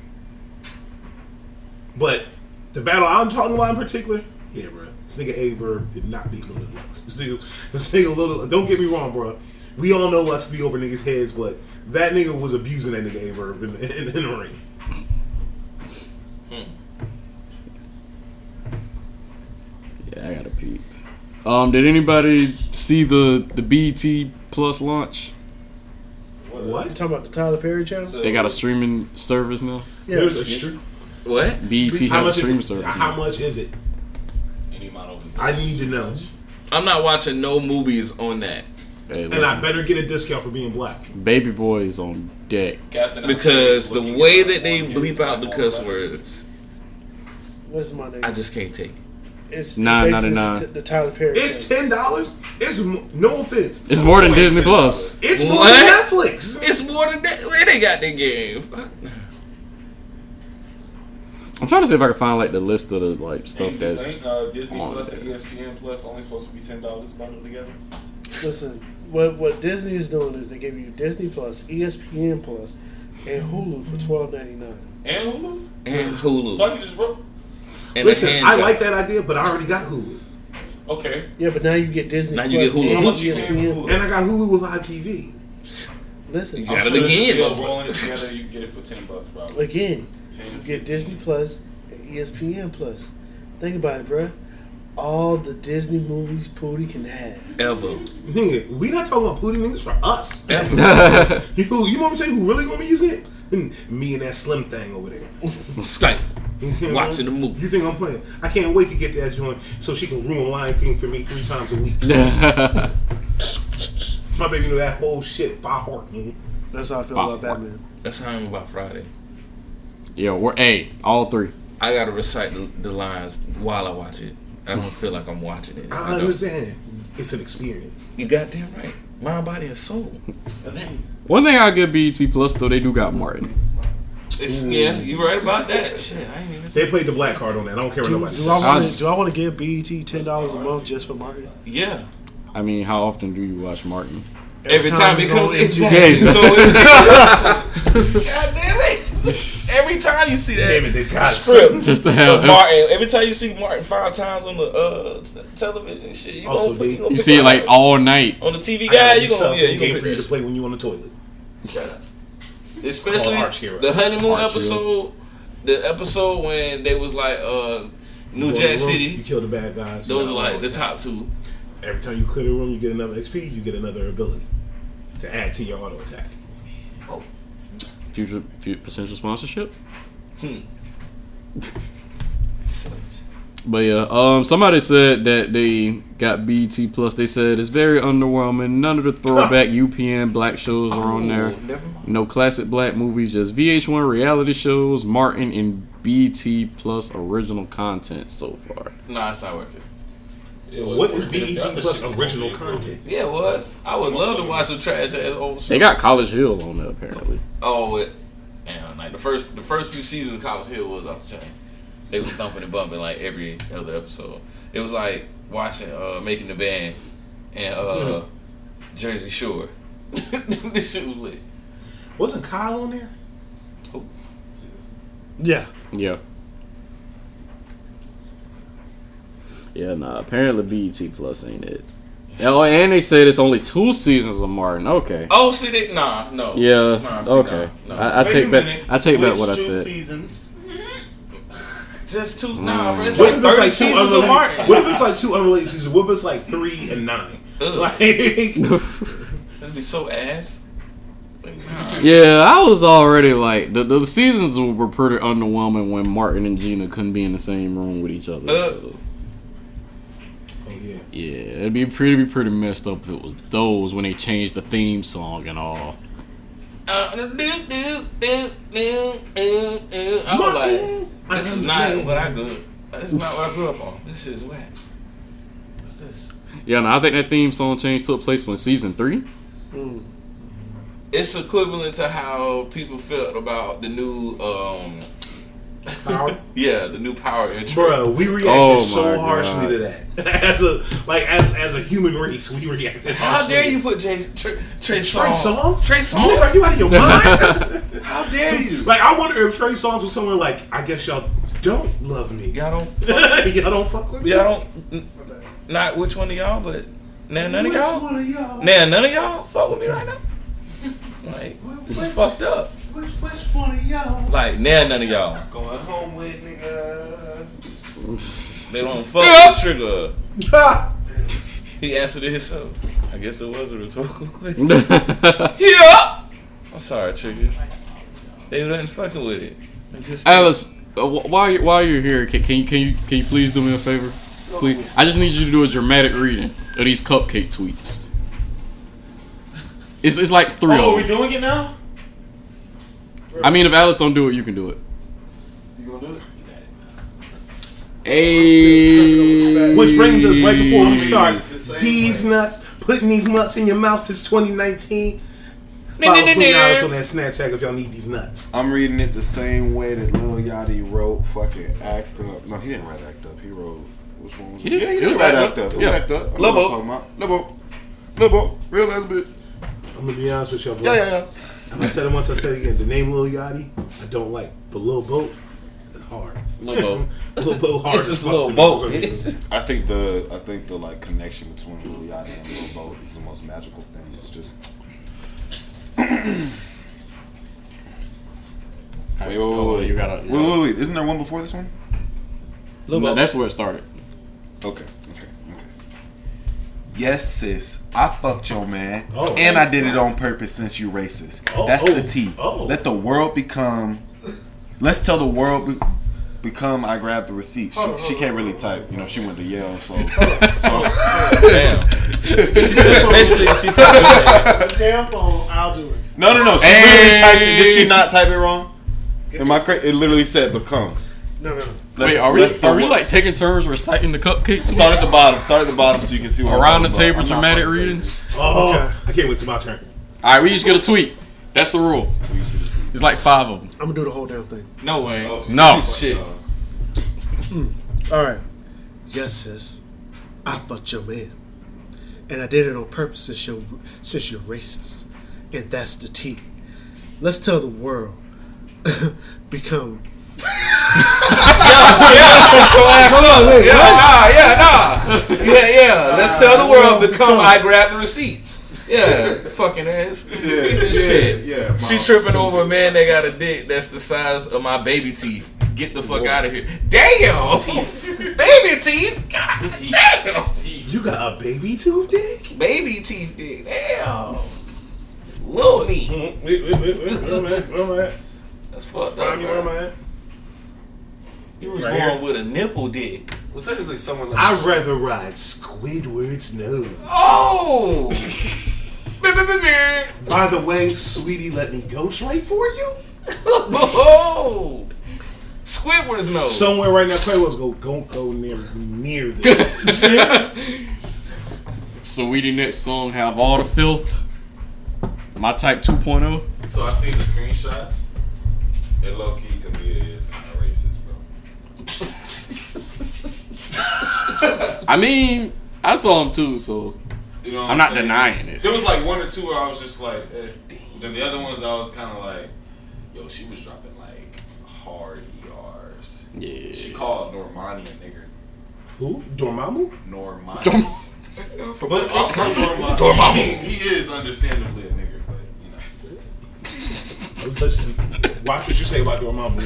But the battle I'm talking about in particular, yeah, bro. This nigga A-Verb did not beat Lil Lux. This nigga Lil, don't get me wrong, bro. We all know Lux be over niggas' heads, but that nigga was abusing that nigga A-Verb in the ring. Yeah, I got a peep. Did anybody see the BET Plus launch? What? You talking about the Tyler Perry channel? So, they got a streaming service now? Yeah. There's a stream. What? BET has a streaming service. How much is it? Any model. I need to know. I'm not watching no movies on that. Hey, and I better get a discount for being black. Baby Boy is on deck. Captain, because the way that they bleep out the cuss words, what's my name? I just can't take it. It's $9.99. The Tyler Perry. It's $10. It's no offense. It's more than Disney Plus. It's more than Netflix. It's more than that. Where they got that game? I'm trying to see if I can find like the list of the like stuff that's Disney Plus and ESPN Plus only supposed to be $10 bundled together. Listen, what Disney is doing is they give you Disney Plus, ESPN Plus, and Hulu for $12.99. And Hulu? And Hulu. So I can just listen, I like that idea, but I already got Hulu. Okay. Yeah, but now you get Disney Plus. Now you get Hulu. And ESPN. And I got Hulu with live TV. Listen, you got it again. If you're rolling it together, you can get it for $10 probably. Again, you get Disney Plus and ESPN Plus. Think about it, bruh. All the Disney movies Pootie can have. Ever. Nigga, we not talking about Pootie niggas for us. Ever. You know what I'm saying? Who really gonna be using it? Me and that slim thing over there. Skype. Watching the movie. You think I'm playing? I can't wait to get that joint so she can ruin Lion King for me 3 times a week. My baby knew that whole shit by heart. That's how I feel about Batman. That's how I'm about Friday. Yeah, we're all 3. I gotta recite the lines while I watch it. I don't feel like I'm watching it. I understand. It's an experience. You goddamn right. Mind, body, and soul. One thing I get BET Plus though, they do got Martin. Yeah, you right about that. Shit, I ain't even. They played the black card on that. I don't care what nobody says. Do I want to give BET $10 a month just for Martin? Yeah. I mean, how often do you watch Martin? Every time it comes in 2 days. So it's God damn it. Every time you see that script, just to have Martin. Every time you see Martin 5 times on the television, shit. You also, you see it like all night on the TV guide. You gonna be a game for you to play when you on the toilet. Shut up. Especially the honeymoon episode. The episode when they was like New Jack City. You kill the bad guys. Those are like the top 2. Every time you clear the room, you get another XP. You get another ability to add to your auto attack. Oh. Future potential sponsorship. But yeah, somebody said that they got BET Plus. They said it's very underwhelming. None of the throwback UPN black shows are on there. No classic black movies, just VH1 reality shows, Martin, and BET Plus original content so far. Nah, it's not worth it. What is BET Plus original content? Yeah, it was. I would love to watch some trash ass old shit. They got College Hill on there apparently. Oh, damn! Like the first few seasons of College Hill was off the chain. They was thumping and bumping like every other episode. It was like watching Making the Band and Jersey Shore. This shit was lit. Wasn't Kyle on there? Oh. Yeah. Yeah. Yeah, nah, apparently BET Plus ain't it. Oh, and they said it's only 2 seasons of Martin. Okay. Oh, see, they... Nah, no. Yeah, nah, see, okay. Nah, nah. I take back what I said. 2 seasons? Just 2... Nah, bro, it's what like 30 seasons of Martin. What if it's like 2 unrelated seasons? What if it's like 3 and 9? Like... That'd be so ass. Like, nah. Yeah, I was already like... The seasons were pretty underwhelming when Martin and Gina couldn't be in the same room with each other. So. Yeah, it'd be pretty messed up if it was those when they changed the theme song and all. I was like, this is not what I grew up. This is not what I grew up on. This is whack. What's this? Yeah, no, I think that theme song change took place when season 3. Mm. It's equivalent to how people felt about the new Power? Yeah, the new Power intro. Bro, we reacted so harshly to that. as a human race, we reacted harshly. How dare you put Trey Songz? Trey Songz? Are you out of your mind? How dare you? Like, I wonder if Trey Songz was somewhere like, I guess y'all don't love me. Y'all don't fuck with me? Y'all don't... Not which one of y'all, but... Now none of y'all? Which one of y'all? Now none of y'all fuck with me right now? Like, this is fucked up. Which one of y'all? Like, now none of y'all. Going home with niggas. They don't fuck with Trigger. He answered it himself. I guess it was a rhetorical question. Yeah. I'm sorry, Trigger. They wasn't fucking with it. Just Alice, while you're here, can you please do me a favor? Please, I just need you to do a dramatic reading of these Cupcake tweets. It's like three. Oh, are we doing it now? I mean, if Alice don't do it, you can do it. You gonna do it? Hey. Which brings us right before we start. These nuts, putting these nuts in your mouth since 2019. Follow Queen Alice on that Snapchat if y'all need these nuts. I'm reading it the same way that Lil Yachty wrote fucking Act Up. No, he didn't write Act Up. He wrote, which one was it? He did. Yeah, he wrote Act Up. It was Act Up. Lil Bo. Real ass bitch. I'm going to be honest with y'all, bro. Yeah. And I said it once, I said it again. The name Lil Yachty, I don't like. But Lil Bo is hard. Lil Bo hard. It's just Lil Bo. I think the like connection between Lil Yachty and Lil Bo is the most magical thing. It's just... Wait. Wait. Isn't there one before this one? No, that's where it started. Okay. Yes, sis, I fucked your man, and I did it on purpose since you racist. That's the T. Let's tell the world become. I grabbed the receipt. She can't really type. You know, she went to Yale, so. Damn. She said basically she fucked damn phone, I'll do it. No. She literally typed it. Did she not type it wrong? Am I crazy? It literally said become. No. Wait, are we like taking turns reciting the Cupcake? Start at the bottom so you can see what around I'm the table about. Dramatic readings. Okay. I can't wait till my turn. Alright, we each get a tweet. That's the rule. It's like 5 of them. I'm gonna do the whole damn thing. No way. No. Shit. Alright. Yes, sis. I fucked your man. And I did it on purpose since you're racist. And that's the T. Let's tell the world. Become. Let's tell the world. Become. I grabbed the receipts. Yeah. Fucking ass. Yeah. Shit. Yeah. She tripping over a man that got a dick that's the size of my baby teeth. Get the fuck out of here. Damn! Baby teeth? God damn! You got a baby tooth dick? Baby teeth dick. Damn. Lil' me. Where am I at? That's fucked up. Where am I at? You was born with a nipple dick. Well, technically someone like I'd rather ride Squidward's nose. Oh! By the way, sweetie, let me ghost right for you? Oh! Squidward's nose. Somewhere right now, Playboy's go near there. Sweetie, next song have all the filth. My type 2.0. So I seen the screenshots. And low key, Camila is kind of racist, bro. I mean, I saw him too, so you know I'm not saying? Denying it. There was like one or two where I was just like, eh. Then the other ones I was kind of like, yo, she was dropping like hard. Yeah. She called Dormammu a nigger. Who? Dormammu. But also Dormammu. He is understandably a nigger, but you know. Listen, watch what you say about Dormammu.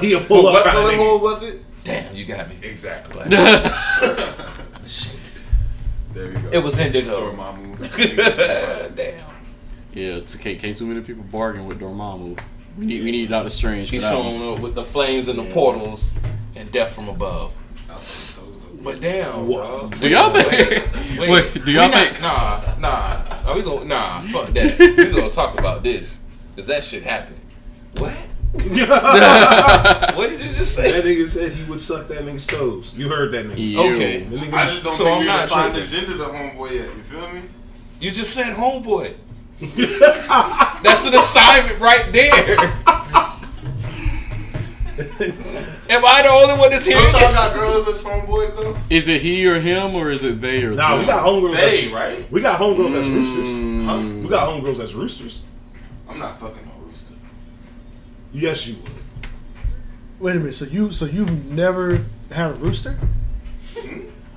He'll pull up. What color hole was it? Damn, you got me. Exactly. Shit. There you go. It was indigo. Dormammu. Damn. Yeah, can't too many people bargain with Dormammu. We need Doctor Strange. He's showing up with the flames and the portals and death from above. But damn, bro. Do y'all think? Wait, do y'all think? Nah. Nah, fuck that. We gonna talk about this because that shit happened. What? What did you just say? That nigga said he would suck that nigga's toes. You heard that nigga? Okay. Nigga I just don't so think I'm not the gender to homeboy yet. You feel me? You just said homeboy. That's an assignment right there. Am I the only one that's here? You talking about girls that's homeboys though? Is it he or him or is it they or nah, them? We got homegirls they, right? We got homegirls as roosters. Huh? We got homegirls as roosters. I'm not fucking no rooster. Yes, you would. Wait a minute. So you've never had a rooster?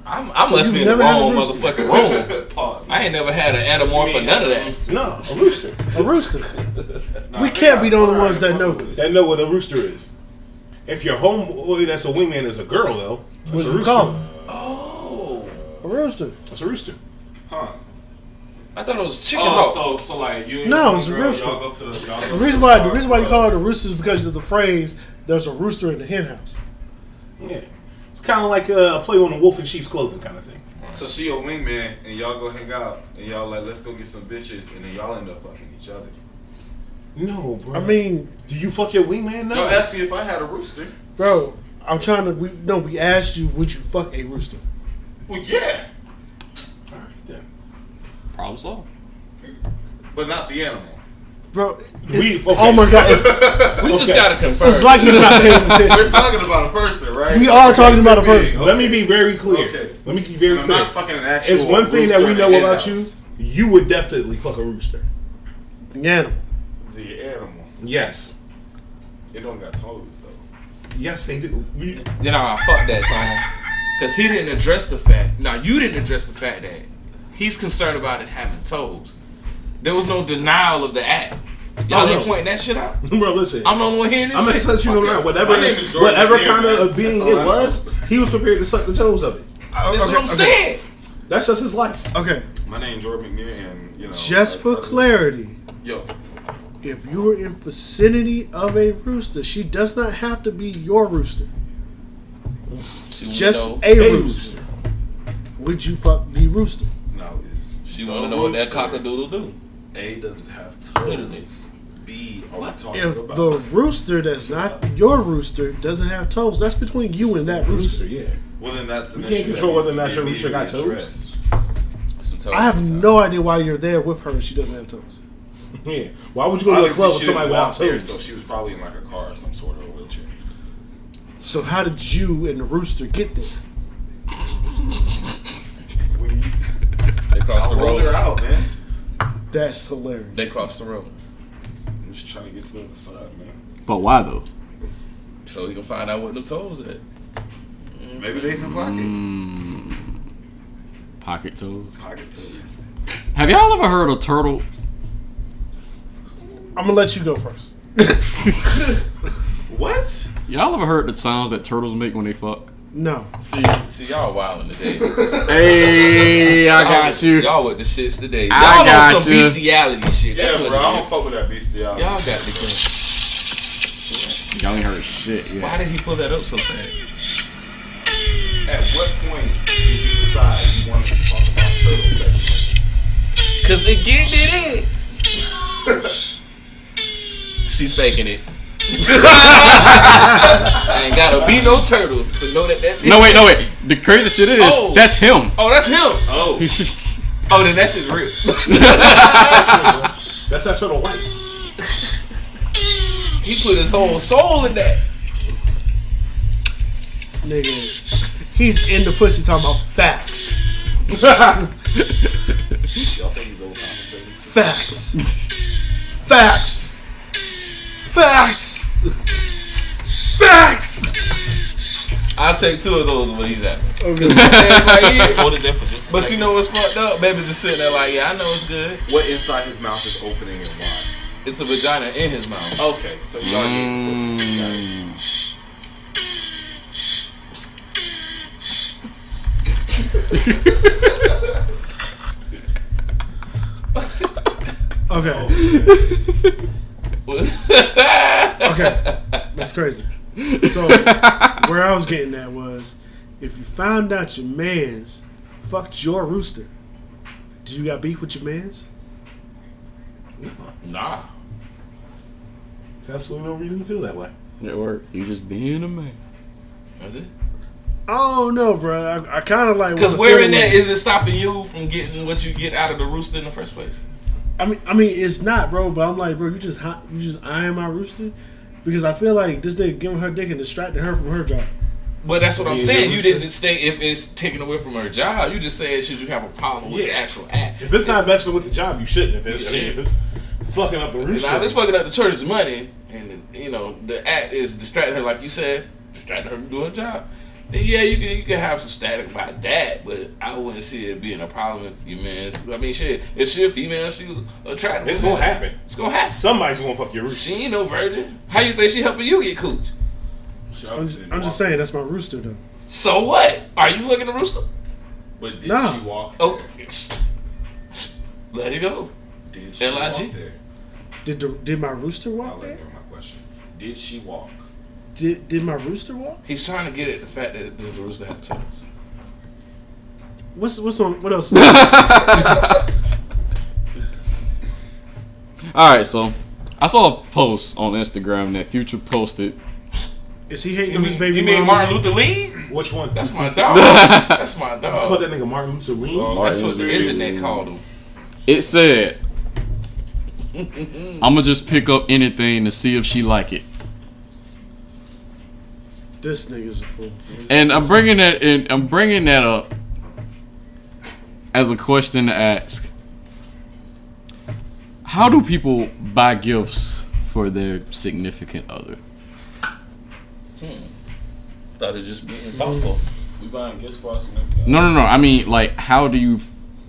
I must be in the wrong motherfucking room. Pause. I ain't never had an animal for none of that. No, a rooster. A rooster. We can't be the only ones that know this. That know what a rooster is. If your homeboy that's a wingman is a girl, though, that's a rooster. A rooster. That's a rooster. Huh. I thought it was chicken hawk. So like you. No, it was a rooster. Y'all go to the reason why you call it a rooster is because of the phrase. There's a rooster in the hen house. Yeah, it's kind of like a play on a wolf in sheep's clothing kind of thing. So she your wingman, and y'all go hang out, and y'all like, let's go get some bitches, and then y'all end up fucking each other. No, bro. I mean, do you fuck your wingman now? Y'all asked me if I had a rooster, bro. I'm trying to. We asked you, would you fuck a rooster? Well, yeah. All right then. Problem solved. But not the animal. Bro, oh my God! We just gotta confirm. It's like he's not paying attention. We're talking about a person, right? We are talking about a person. Okay. Let me be very clear. Okay. Let me be very clear. I'm not fucking an actual. It's one thing that we know about house. You. You would definitely fuck a rooster. The animal. The animal. Yes. It don't got toes though. Yes, they do. I fuck that Tom, because he didn't address the fact. Now you didn't address the fact that he's concerned about it having toes. There was no denial of the act. Y'all ain't pointing that shit out? Bro, listen. I'm the only one hearing this shit. I'm going to tell you right now. Whatever kind of being it was, he was prepared to suck the toes of it. That's what I'm saying. That's just his life. Okay. My name's Jordan McNair, and, just for clarity. Yo. If you were in vicinity of a rooster, she does not have to be your rooster. Just a rooster. Would you fuck the rooster? No. She want to know what that cock-a-doodle do. A doesn't have toes. B, are we talking about? The rooster that's not your rooster doesn't have toes, that's between you and that rooster. Yeah. Well, then that's an issue. You can't control whether or not your rooster got toes. I have no idea why you're there with her and she doesn't have toes. Yeah. Why would you go to a club with somebody without toes? So she was probably in like a car or some sort of a wheelchair. So how did you and the rooster get there? They crossed the road. They're out, man. That's hilarious. They crossed the road. I'm just trying to get to the other side, man. But why though? So he can find out what the toes at. Maybe they in the pocket. Pocket toes. Pocket toes. Have y'all ever heard of turtle? I'm gonna let you go first. What? Y'all ever heard the sounds that turtles make when they fuck? No. See, y'all wildin' today. Hey, I got you. Y'all with the shits today. Y'all on some bestiality shit. That's what I don't fuck with that bestiality. Y'all got the game. Y'all ain't heard shit. Yeah. Why did he pull that up so fast? At what point did you decide you wanted to talk about turtle sex? Because they get it in. She's faking it. I ain't gotta be no turtle to know that. No wait. The crazy shit is that's him. Oh, that's him. Oh, then that shit's real. That's not turtle white. He put his whole soul in that. Nigga, he's in the pussy talking about facts. Y'all think he's old? Facts. I'll take two of those when he's at me. Okay. But you know what's fucked up? Baby just sitting there like, yeah, I know it's good. What inside his mouth is opening and wide? It's a vagina in his mouth. Okay, so y'all get pussy. Okay. Okay, that's crazy. So where I was getting at was, if you found out your man's fucked your rooster, do you got beef with your man's? Nah, there's absolutely no reason to feel that way. It worked. You just being a man. That's it. I don't know, bro. I kind of like, because wearing that isn't stopping you from getting what you get out of the rooster in the first place. I mean, it's not, bro. But I'm like, bro, you just eyeing my rooster, because I feel like this nigga giving her dick and distracting her from her job. But that's what I'm saying. You didn't say if it's taken away from her job. You just said, should you have a problem with the actual act? If it's not messing with the job, you shouldn't. If it's fucking up the rooster, it's fucking up the church's money, and the act is distracting her, like you said, distracting her from doing her job. Then yeah, you can have some static about that, but I wouldn't see it being a problem if you man. I mean, shit, if she a female, she attractive. It's gonna happen. Somebody's gonna fuck your rooster. She ain't no virgin. How you think she helping you get cooch? I'm just saying that's my rooster though. So what? Are you fucking a rooster? But did she walk? Oh, Let it go. Did she walk there? Did my rooster walk there? I'll let go of my question. Did she walk? Did my rooster walk? He's trying to get at the fact that does the rooster have tails? What's on? What else? All right, so I saw a post on Instagram that Future posted. Is he hating on his baby? You mean Martin Luther King? Which one? That's my dog. That's my dog. I called that nigga Martin Luther King. That's what the internet called him. It said, "I'ma just pick up anything to see if she like it." This nigga's a fool. And I'm bringing that in. I'm bringing that up as a question to ask. How do people buy gifts for their significant other? Thought it just being thoughtful. We buying gifts for our significant other. No. I mean, like, how do you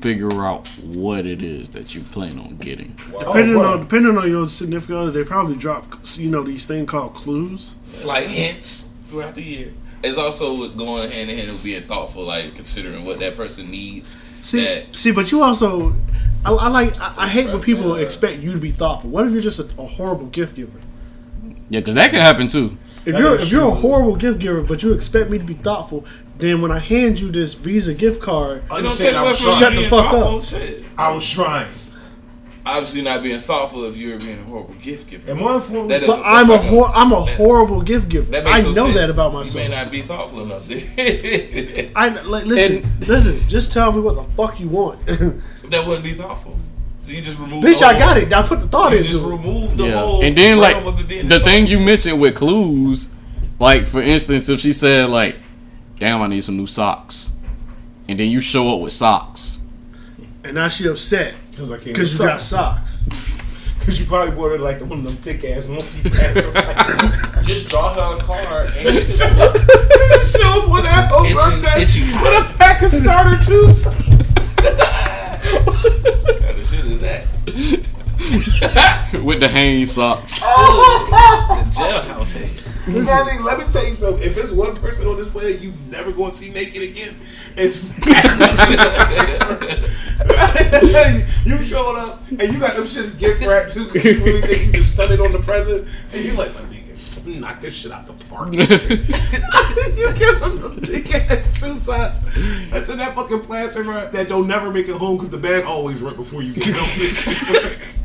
figure out what it is that you plan on getting? Wow. Depending on your significant other, they probably drop, these things called clues. It's like hints throughout the year. It's also going hand in hand with being thoughtful, like considering what that person needs. But you also... I hate when people expect you to be thoughtful. What if you're just a horrible gift giver? Yeah, because that can happen too. If you're a horrible gift giver, but you expect me to be thoughtful, then when I hand you this Visa gift card, shut the fuck up. Shit. I was trying. Obviously, not being thoughtful if you're being a horrible gift giver. I'm a horrible gift giver. I know that about myself. You may not be thoughtful enough. Listen. Just tell me what the fuck you want. That wouldn't be thoughtful. So you just remove. Bitch, I got it. I put the thought into it. You just remove the whole. And then, like, the thing you mentioned with clues, like, for instance, if she said, like, damn, I need some new socks. And then you show up with socks. And now she upset. Because you got socks. Because you probably bought her, like, one of them thick-ass multi-packs. Like, just draw her a card and just show up with that whole birthday. With a pack of starter tubes. What kind of shit is that? With the hanging socks. The jailhouse hanging. Let me tell you something. If there's one person on this planet you never going to see naked again, it's you showed up and you got them shits gift wrapped too because you really think you just studied on the present and you like, my nigga, knock this shit out the park. You give them the dick ass tube socks that's in that fucking plastic wrap that don't never make it home because the bag always ripped before you get it.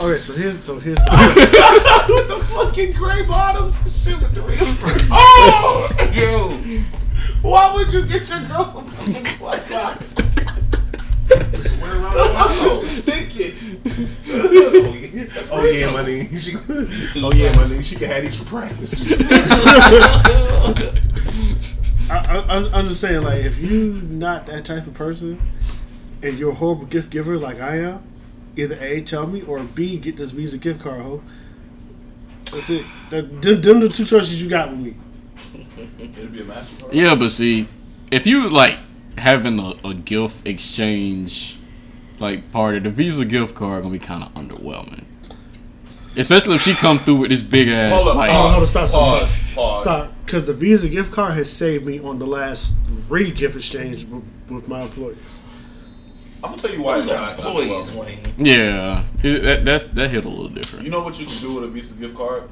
Okay, so here's with the fucking gray bottoms and shit with the real price. Oh, yo, why would you get your girl some fucking fly socks? Oh yeah, money. She can have these for practice. I'm just saying, like, if you're not that type of person and you're a horrible gift giver like I am, either A, tell me, or B, get this Visa gift card, ho. That's it. Them the two choices you got with me. It'd be a MasterCard. Yeah, but see, if you like having a gift exchange like party, the Visa gift card gonna be kind of underwhelming. Especially if she come through with this big ass. Stop. Because the Visa gift card has saved me on the last 3 gift exchanges with my employees. I'm gonna tell you why. Those it's not employees, Wayne. Yeah, that hit a little different. You know what you can do with a Visa gift card?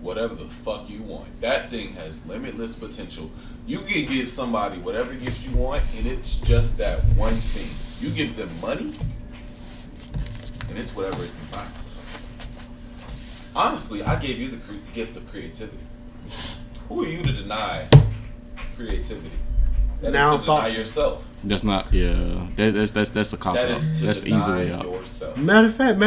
Whatever the fuck you want. That thing has limitless potential. You can give somebody whatever gift you want, and it's just that one thing. You give them money, and it's whatever it can buy. Honestly, I gave you the gift of creativity. Who are you to deny creativity? That now is to deny yourself. That's not, yeah. That's a cop-out. That's the easy way out. Matter of fact,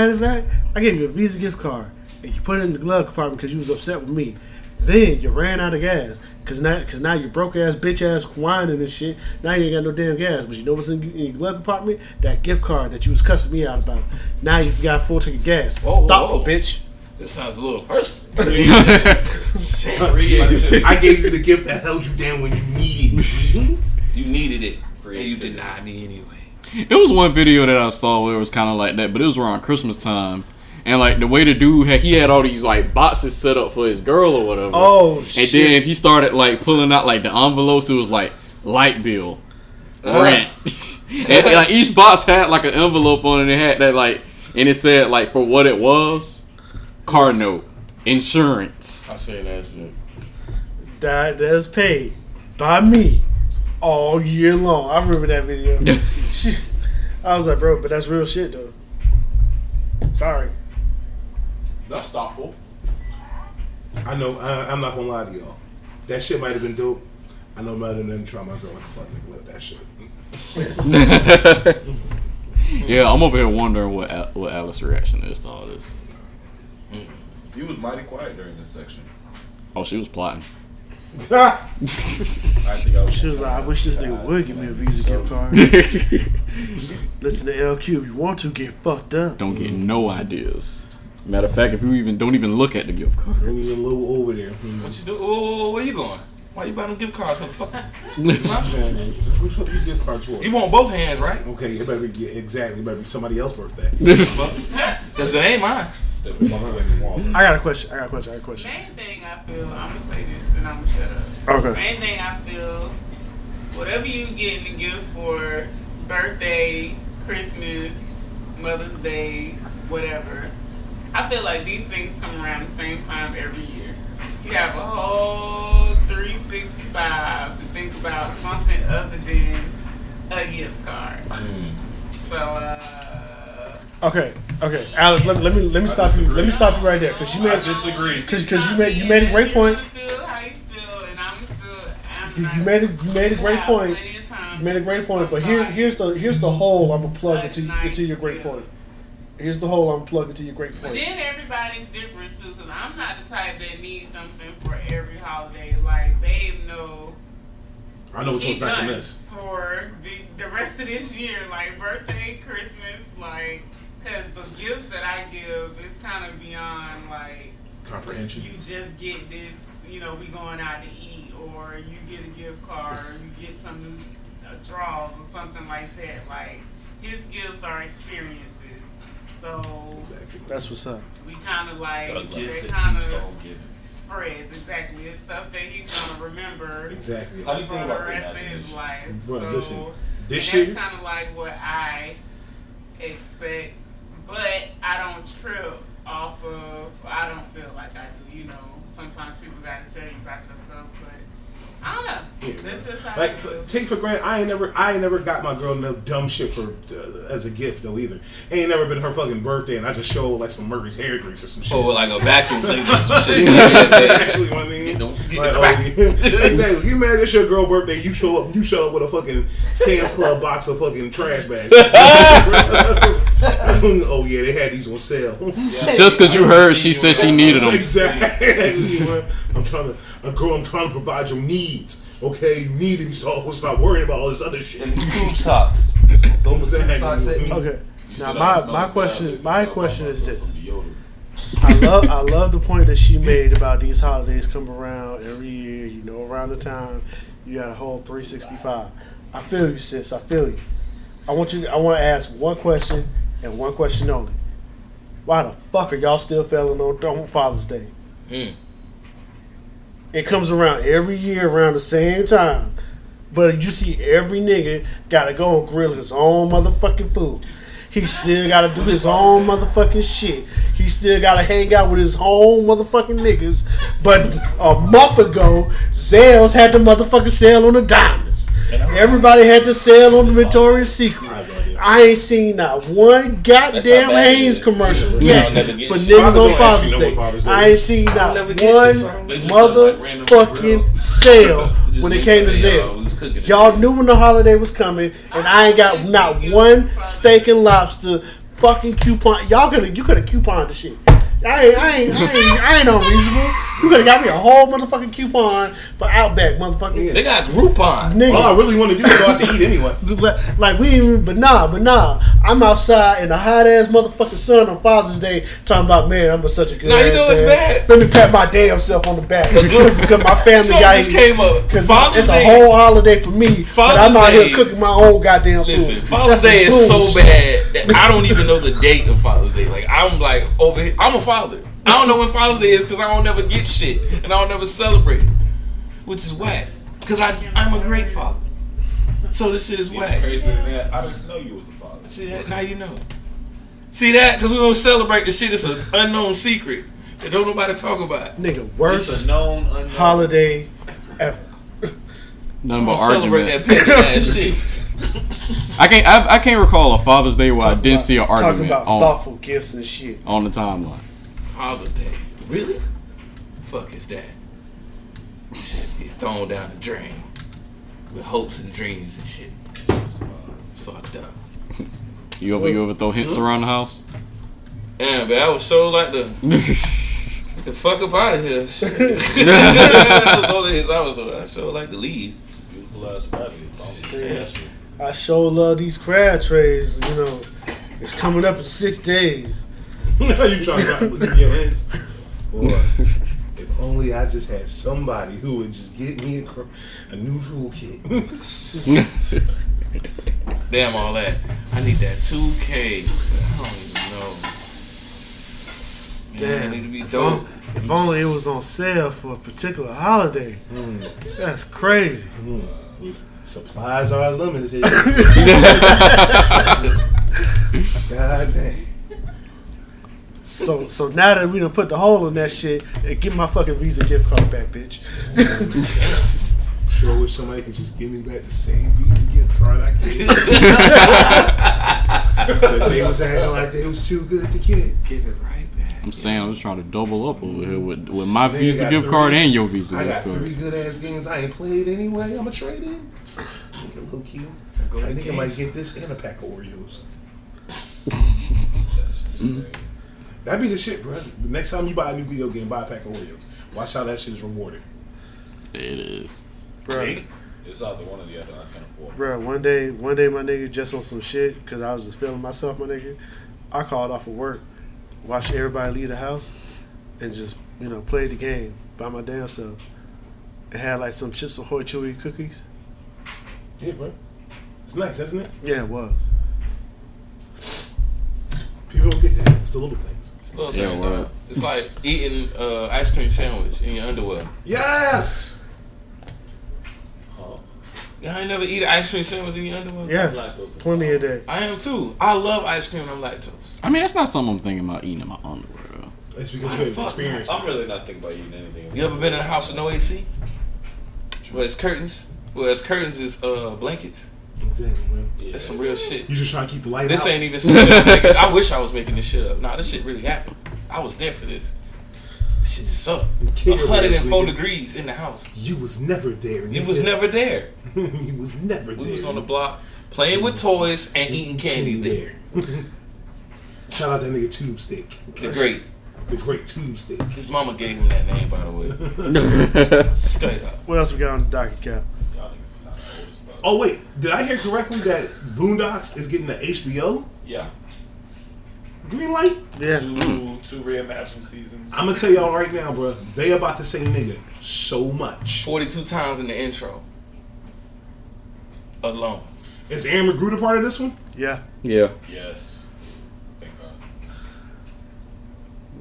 I gave you a Visa gift card, and you put it in the glove compartment because you was upset with me. Then you ran out of gas because now you broke ass bitch ass whining and shit. Now you ain't got no damn gas, but you know what's in your glove compartment? That gift card that you was cussing me out about. Now you got a full tank of gas. Thoughtful, bitch. This sounds a little personal. Shit. I gave you the gift that held you down when you needed me. You needed it, and you denied me anyway. It was one video that I saw where it was kind of like that, but it was around Christmas time. And, like, the way the dude had all these, like, boxes set up for his girl or whatever. Oh, shit. And then he started, like, pulling out, like, the envelopes. It was, like, light bill, rent, And like each box had like an envelope on it, and it had that like, and it said like for what it was, car note, insurance. I say that shit. That is paid by me all year long. I remember that video. I was like, bro, but that's real shit though. Sorry. That's thoughtful. I know. I'm not gonna lie to y'all. That shit might have been dope. I know rather than try my girl like a fuck nigga with that shit. Yeah, I'm over here wondering what Alice's reaction is to all this. You was mighty quiet during this section. Oh, she was plotting. She was like, I wish this nigga would give me a Visa gift card. Listen to LQ if you want to get fucked up. Don't get no ideas. Matter of fact, if you even don't even look at the gift cards. Don't even look over there. What you do? Oh, where you going? Why you buying them gift cards, motherfucker? Which one of these gift cards for? You want both hands, right? Okay, it better be exactly. It better be somebody else's birthday. Because it ain't mine. I got a question. Main thing I feel, I'm gonna say this and I'm gonna shut up. Okay. Main thing I feel, whatever you getting the gift for, birthday, Christmas, Mother's Day, whatever. I feel like these things come around the same time every year. You have a whole 365 to think about something other than a gift card. So, Okay, Alice. Let me stop you. Let me stop you right there, because you made a great point. You made a great point. But here's the hole I'm gonna plug into your great point. But then everybody's different too, because I'm not the type that needs something for every holiday. Like, babe, no. I know which one's not to miss. For the rest of this year, like birthday, Christmas, like. Because the gifts that I give is kind of beyond, like, comprehension. You just get this, you know, we going out to eat, or you get a gift card, or you get some new draws or something like that. Like, his gifts are experiences. So, exactly. That's what's up. We kind of, like, they kind of spreads. Exactly. It's stuff that he's going to remember exactly. How do you feel about the rest of his life. Bro, so, listen, this year, that's kind of like what I expect. But I don't trip off of, I don't feel like I do, you know. Sometimes people got to tell you about yourself, but I don't know. Yeah. That's just how I feel. Take for granted, I ain't never got my girl no dumb shit for as a gift, though, either. It ain't never been her fucking birthday, and I just showed, like, some Murray's hair grease or some shit. Oh, like a vacuum cleaner or some shit. Exactly what I mean. Yeah, don't forget the crack. Exactly. You mad it's your girl birthday, you show up with a fucking Sam's Club box of fucking trash bags. Oh yeah, they had these on sale. Yeah. Just because you heard she said she needed them. Exactly. I'm trying to provide your needs. Okay, you need them, so stop worrying about all this other shit. And tube socks. Don't say that. Okay. Now my question is this. I love the point that she made about these holidays come around every year. You know, around the time you got a whole 365. I feel you, sis. I feel you. I want to ask one question. And one question only. Why the fuck are y'all still failing on Father's Day? Mm. It comes around every year around the same time. But you see every nigga gotta go and grill his own motherfucking food. He still gotta do his own motherfucking shit. He still gotta hang out with his own motherfucking niggas. But a month ago, Zales had the motherfucking sale on the diamonds. Everybody had the sale on the Victoria's Secret. I ain't seen not one goddamn Haynes commercial yet for niggas on Father's Day. I ain't seen not one motherfucking sale when it came to Zales. Y'all knew when the holiday was coming, and I ain't got not one steak and lobster fucking coupon. You could have couponed the shit. I ain't unreasonable. You could have got me a whole motherfucking coupon for Outback, motherfucker. Yeah. They got Groupon. Nigga. All I really want to do is go out to eat anyway. Like we even, but nah. I'm outside in the hot ass motherfucking sun on Father's Day talking about, man, I'm such a good. Now you know it's bad. Let me pat my damn self on the back because my family just came up. Father's Day. It's a whole holiday for me. But I'm out here cooking my own goddamn food. Father's Day is so bad that I don't even know the date of Father's Day. Like I'm like over here. I'm a father. I don't know when Father's Day is because I don't never get shit and I don't never celebrate it, which is whack because I'm a great father. So this shit is whack. Crazy than that. I didn't know you was a father. See that? Now you know. See that? Because we don't celebrate the shit. It's an unknown secret that don't nobody talk about. Nigga, worst known unknown holiday ever. None but argument. Celebrate that petty ass shit. I can't recall a Father's Day where talking I didn't see an argument. Talking about thoughtful gifts and shit on the timeline. Father's Day, really? Fuck is that? Shit, it's thrown down the drain with hopes and dreams and shit. It's fucked up. You ever throw hints around the house? Yeah, but I was so like the fuck up out of here. I so like to leave. It's a beautiful ass Friday. It's always I sure love these crab trays. You know, it's coming up in 6 days. Now you trying to look in your hands? Boy, if only I just had somebody who would just get me a new toolkit. Damn all that. I need that 2K. But I don't even know. Damn. Need to be dope. If only it was on sale for a particular holiday. That's crazy. Supplies are as limited. God damn. So now that we done put the hole in that shit, give my fucking Visa gift card back, bitch. Sure wish somebody could just give me back the same Visa gift card I gave. But they was acting like that it was too good to get. Give it right back. I'm saying I was trying to double up over here with my Visa gift card and your Visa gift card. I got 3 good ass games I ain't played anyway. I'ma trade in. Low key. I think I might get this and a pack of Oreos. That's just great. That'd be the shit, bro. The next time you buy a new video game, buy a pack of Oreos. Watch how that shit is rewarded. It is. Bro, it's either one or the other. I can't afford it. Bro, one day, my nigga, just on some shit, because I was just feeling myself, my nigga, I called off of work, watched everybody leave the house, and just, you know, played the game by my damn self. And had, like, some Chips Ahoy Chewy cookies. Yeah, bro. It's nice, isn't it? Yeah, it was. People don't get that. It's the little things. It's the little thing, right. It's like eating ice cream sandwich in your underwear. Yes! Oh. Y'all ain't never eat an ice cream sandwich in your underwear? Yeah, lactose plenty of that. I am too. I love ice cream and I'm lactose. I mean, that's not something I'm thinking about eating in my underwear, though. It's because you have experience. I'm really not thinking about eating anything. You ever been in a house with no AC? Well, it's curtains. Well, it's curtains is blankets. Exactly, man. Yeah. That's some real shit. You just trying to keep the light this out. This ain't even some shit I'm making. I wish I was making this shit up. Nah, this shit really happened. I was there for this. This shit just sucked. 104 degrees in the house. You was never there, nigga. You was never there. You was never there. We was on the block playing with toys and eating candy there. Shout out that nigga Tube Stick. The great Tube Stick. His mama gave him that name, by the way. Straight up. What else we got on the docket, Cap? Oh, wait. Did I hear correctly that Boondocks is getting the HBO? Yeah. Green light? Yeah. Two reimagined seasons. I'm going to tell y'all right now, bro. They about to say nigga so much. 42 times in the intro. Alone. Is Aaron Magruder part of this one? Yeah. Yeah. Yes. Thank God.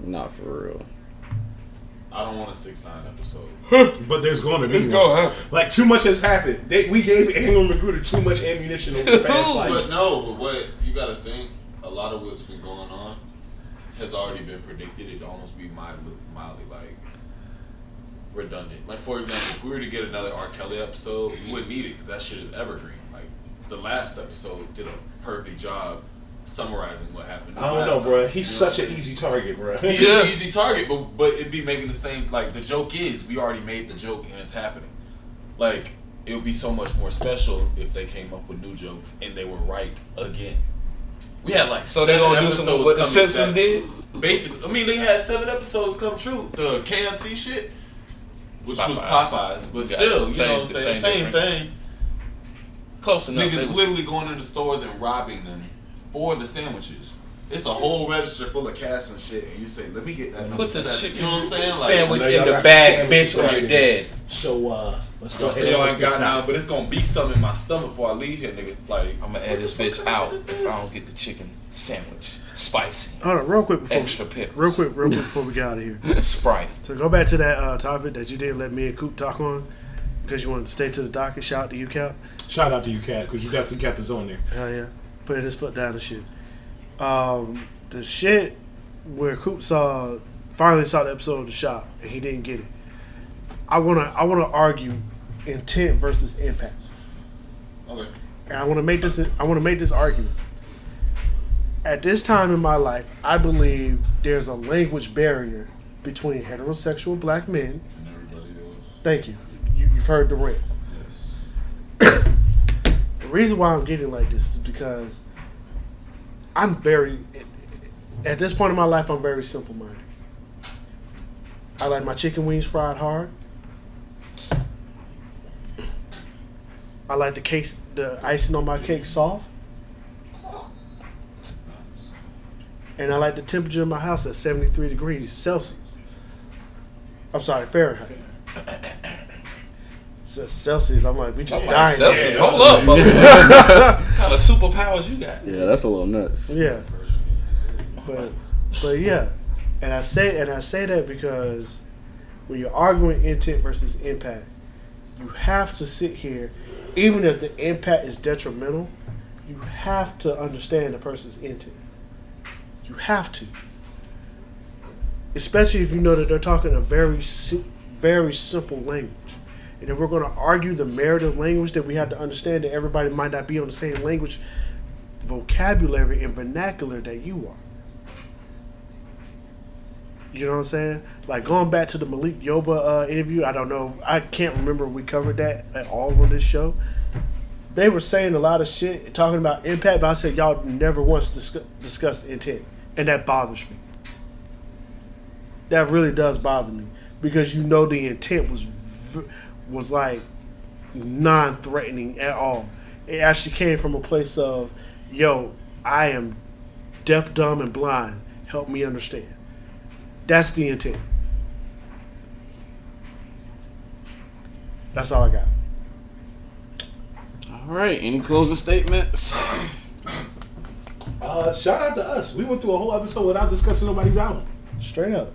Not for real. I don't want a 6ix9ine episode. But there's going to be one. Like, too much has happened. We gave Aaron Magruder too much ammunition over the past, like... But what you got to think, a lot of what's been going on has already been predicted. It'd almost be mildly, like, redundant. Like, for example, if we were to get another R. Kelly episode, we wouldn't need it because that shit is evergreen. Like, the last episode did a perfect job summarizing what happened. I don't know, bro. He's such an easy target, bro. He's an easy target, but it'd be making the same, like, the joke is, we already made the joke and it's happening. Like, it would be so much more special if they came up with new jokes and they were right again. We had, like, so they're going to do some of what the Simpsons did? Basically. I mean, they had 7 episodes come true. The KFC shit, which was Popeyes, but still, you know what I'm saying? Same thing. Close enough. Niggas literally going to the stores and robbing them for the sandwiches. It's a whole register full of cash and shit, and you say, let me get that number 7. You know what I'm saying? Like, sandwich in the bag, bitch, or you're dead. So, let's go ahead and get out. But it's going to be something in my stomach before I leave here, nigga. Like, I'm going to add this bitch out if I don't get the chicken sandwich. Spicy. Hold on, real quick. Extra pickles. Real quick before we get out of here. Sprite. So, go back to that topic that you didn't let me and Coop talk on. because you wanted to stay to the docket. Shout out to you, Cap. Shout out to you, Cap, because you definitely kept us on there. Hell yeah. Putting his foot down and shit. The shit where Coop finally saw the episode of The Shop and he didn't get it. I wanna argue intent versus impact. Okay. And I wanna make this argument. At this time in my life, I believe there's a language barrier between heterosexual black men and everybody else. Thank you. You've heard the rant. Yes. The reason why I'm getting like this is because at this point in my life, I'm very simple-minded. I like my chicken wings fried hard. I like the icing on my cake soft. And I like the temperature in my house at 73 degrees Celsius. I'm sorry, Fahrenheit. Celsius, I'm like, we just dying. Celsius, hold up, motherfucker. What kind of superpowers you got? Yeah, that's a little nuts. Yeah, but yeah, and I say that because when you're arguing intent versus impact, you have to sit here, even if the impact is detrimental, you have to understand the person's intent. You have to, especially if you know that they're talking a very simple language. And then we're going to argue the merit of language that we have to understand that everybody might not be on the same language, vocabulary, and vernacular that you are. You know what I'm saying? Like going back to the Malik Yoba interview, I don't know. I can't remember if we covered that at all on this show. They were saying a lot of shit, talking about impact, but I said y'all never once discussed intent. And that bothers me. That really does bother me. Because you know the intent was like non-threatening at all. It actually came from a place of, yo, I am deaf, dumb, and blind. Help me understand. That's the intent. That's all I got. All right. Any closing statements? Shout out to us. We went through a whole episode without discussing nobody's album. Straight up.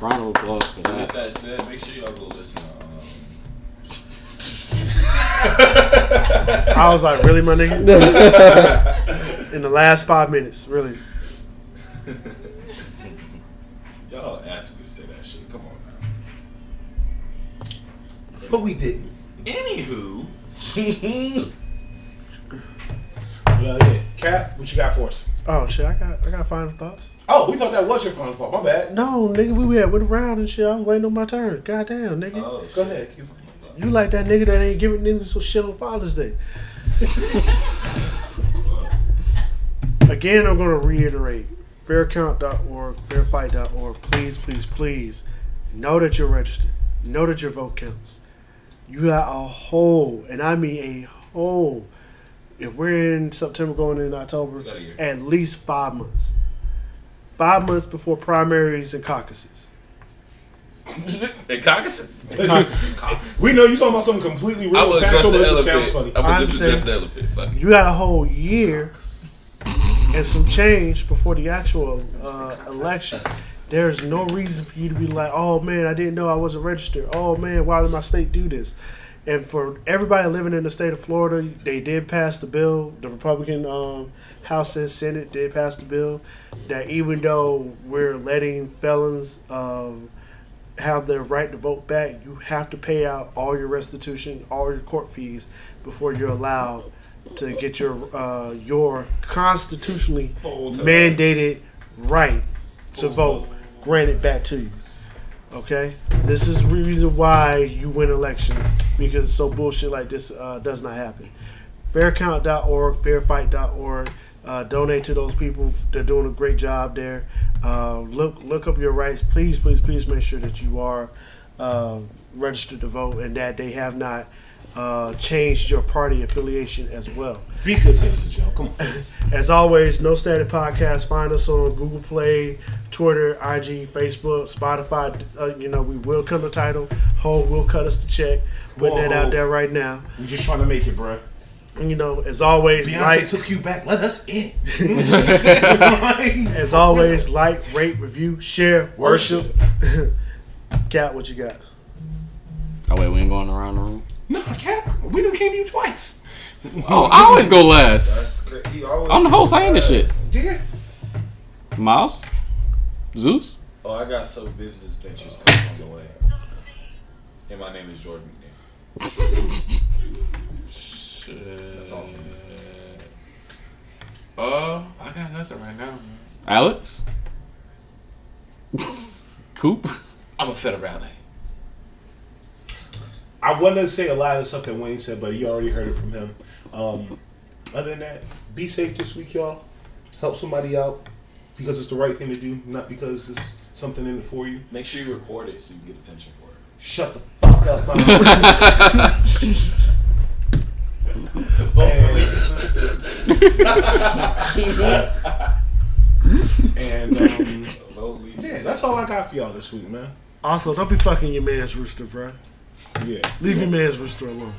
Round of applause for that. With that said, make sure y'all go listen to I was like, really, my nigga? In the last 5 minutes, really. Y'all asked me to say that shit. Come on now. But we didn't. Anywho. Yeah. Cap, what you got for us? Oh, shit, I got final thoughts. Oh, we thought that was your final thought. My bad. No, nigga, we had with a round and shit. I was waiting on my turn. Goddamn, nigga. Oh, go shit. Ahead. You like that nigga that ain't giving niggas some shit on Father's Day. Again, I'm going to reiterate. FairCount.org, FairFight.org. Please, please, please know that you're registered. Know that your vote counts. You got a whole, and I mean a whole, if we're in September going into October, at least 5 months. 5 months before primaries and caucuses. And caucuses. We know you're talking about something completely real. I would address the elephant. I would just address the elephant. Fuck. You got a whole year and some change before the actual election. There's no reason for you to be like, oh man, I didn't know I wasn't registered. Oh man, why did my state do this? And for everybody living in the state of Florida, they did pass the bill. The Republican House and Senate did pass the bill that even though we're letting felons have their right to vote back, you have to pay out all your restitution, all your court fees before you're allowed to get your constitutionally mandated right to vote granted back to you. Okay? This is the reason why you win elections, because so bullshit like this does not happen. Faircount.org, fairfight.org. Donate to those people. They're doing a great job there. Look up your rights. Please, please, please make sure that you are registered to vote and that they have not changed your party affiliation as well. Be good citizens, y'all. Come on. As always, No Static Podcast. Find us on Google Play, Twitter, IG, Facebook, Spotify. We will come to title. Hov will cut us the check. Putting that out there right now. We're just trying to make it, bruh. You know, as always, Beyonce took you back. Let us in. As always, like, rate, review, share, worship. Cat, what you got? Oh, wait, we ain't going around the room? No, we done came to you twice. Oh, I always go last. I'm the host. I ain't this shit. Yeah. Miles? Zeus? Oh, I got some business ventures coming on the way. And my name is Jordan. Shit. That's all for me. I got nothing right now, man. Alex? Coop? I'm a federale. I wanted to say a lot of the stuff that Wayne said, but you already heard it from him. Other than that, be safe this week, y'all. Help somebody out because it's the right thing to do, not because it's something in it for you. Make sure you record it so you can get attention for it. Shut the fuck up, my And yeah, that's all I got for y'all this week, man. Also, don't be fucking your man's rooster, bro. Yeah, leave your man's rooster alone.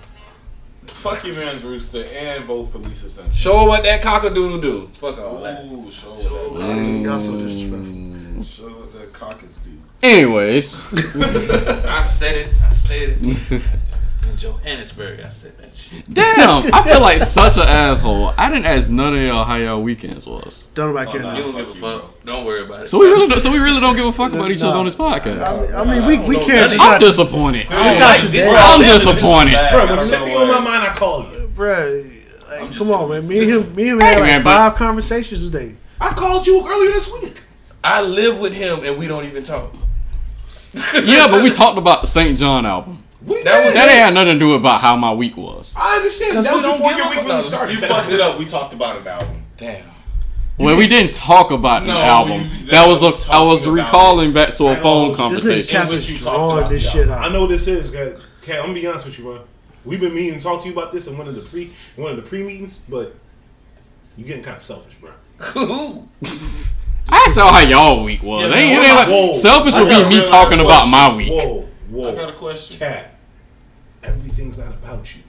Fuck your man's rooster and vote for Lisa Sanchez. Show her what that cockadoodle do. Fuck all that. Ooh, show her that. Y'all so disrespectful. Show her what that caucus do. Anyways, I said it. In Johannesburg, I said that shit. Damn, I feel like such an asshole. I didn't ask none of y'all how y'all weekends was. Don't give a fuck. Don't worry about it. So we really don't give a fuck about each other on this podcast. I mean, we can't. I'm disappointed. I'm disappointed. Bro, when something on my mind, I call you. Bro, like, come on, man. Me and him had like 5 conversations today. I called you earlier this week. I live with him and we don't even talk. Yeah, but we talked about the St. John album. That ain't had nothing to do about how my week was. I understand. That was before your week really started. You fucked it up. We talked about an album. Damn. Well, we didn't talk about an album. I was recalling back to a phone conversation. I know this is. Okay, I'm gonna be honest with you, bro. We've been meeting to talk to you about this in one of the pre meetings, but you're getting kind of selfish, bro. I saw how y'all week was. Selfish would be me talking about my week. Whoa. I got a question. Cat. Everything's not about you,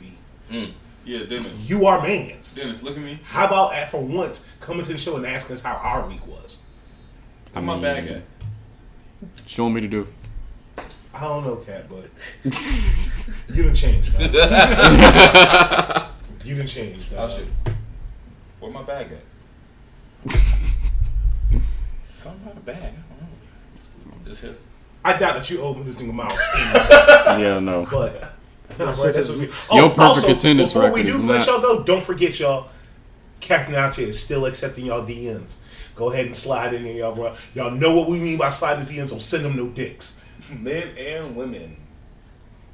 B. Yeah, Dennis. You are man's. Dennis, look at me. How about for once coming to the show and asking us how our week was? Where my bag at? What you want me to do? I don't know, Cat, but you done changed. You done changed. Where my bag at? Something about a bag. I don't know. Just here. I doubt that you opened this thing a mouth. Yeah, no. But your perfect attendance record. Before we do let y'all go, don't forget y'all. Captain Out Here is still accepting y'all DMs. Go ahead and slide in there, y'all, bro. Y'all know what we mean by sliding DMs. Don't send them no dicks. Men and women.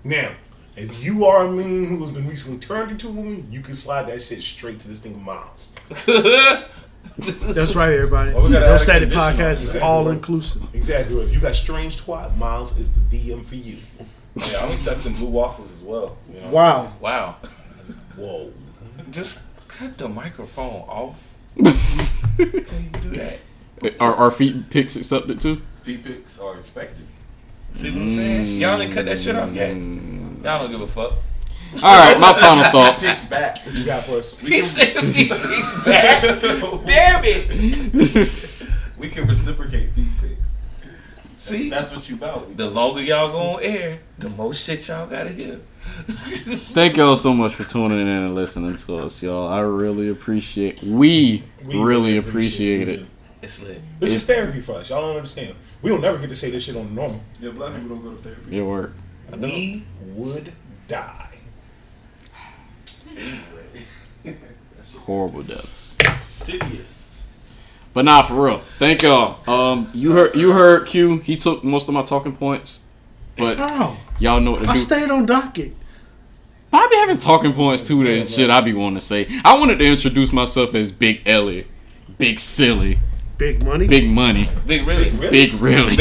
Now, if you are a man who has been recently turned into a woman, you can slide that shit straight to this thing of Miles. That's right, everybody. No Static Podcast is all inclusive. Exactly. If you got strange twat, Miles is the DM for you. Yeah, I'm accepting blue waffles as well. You know wow. Whoa. Just cut the microphone off. Can you do that? Are feet pics accepted too? Feet pics are expected. See what I'm saying? Y'all didn't cut that shit off yet. Y'all don't give a fuck. All right, my final thoughts. He's back. What you got for us? He said he's back. Damn it. We can reciprocate feed pics. See? That's what you about. The longer y'all go on air, the more shit y'all got to hear. Thank y'all so much for tuning in and listening to us, y'all. I really appreciate We really appreciate it. It's lit. This is therapy for us. Y'all don't understand. We don't never get to say this shit on normal. Yeah, black people don't go to therapy. It worked. We would die. Horrible deaths. Serious. But nah, for real. Thank y'all. You heard Q. He took most of my talking points. But y'all know what to do. I stayed on docket. I be having talking points too. That shit I be wanting to say. I wanted to introduce myself as Big Ellie, Big Silly, Big Money, Big Really. Big my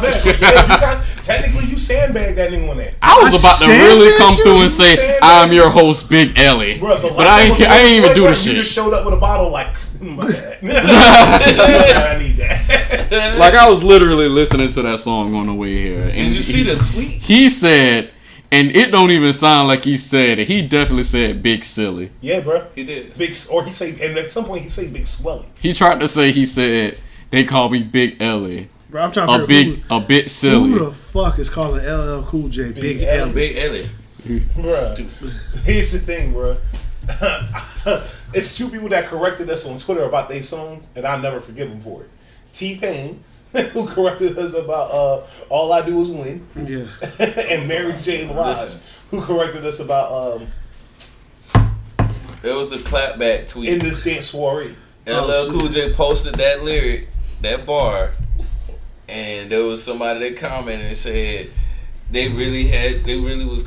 bad. Yeah, technically, you sandbagged that nigga on that. I was about to really come through and say, "I'm your host, Big Ellie," bro, but I ain't even do the shit. You just showed up with a bottle, like my bad. I need that. Like I was literally listening to that song on the way here. And did you see the tweet? He said, and it don't even sound like he said it. He definitely said Big Silly. Yeah, bro. He did. And at some point he said Big Swelly. He tried to say he said, they call me Big Ellie. Bro, I'm trying to a bit silly. Who the fuck is calling LL Cool J Big L? Big Ellie. Bro, here's the thing, bro. It's two people that corrected us on Twitter about their songs, and I never forgive them for it. T-Pain, who corrected us about All I Do Is Win, and Mary J. Blige, who corrected us about. It was a clapback tweet. In this dance soiree, LL Cool J posted that lyric, that bar, and there was somebody that commented and said who was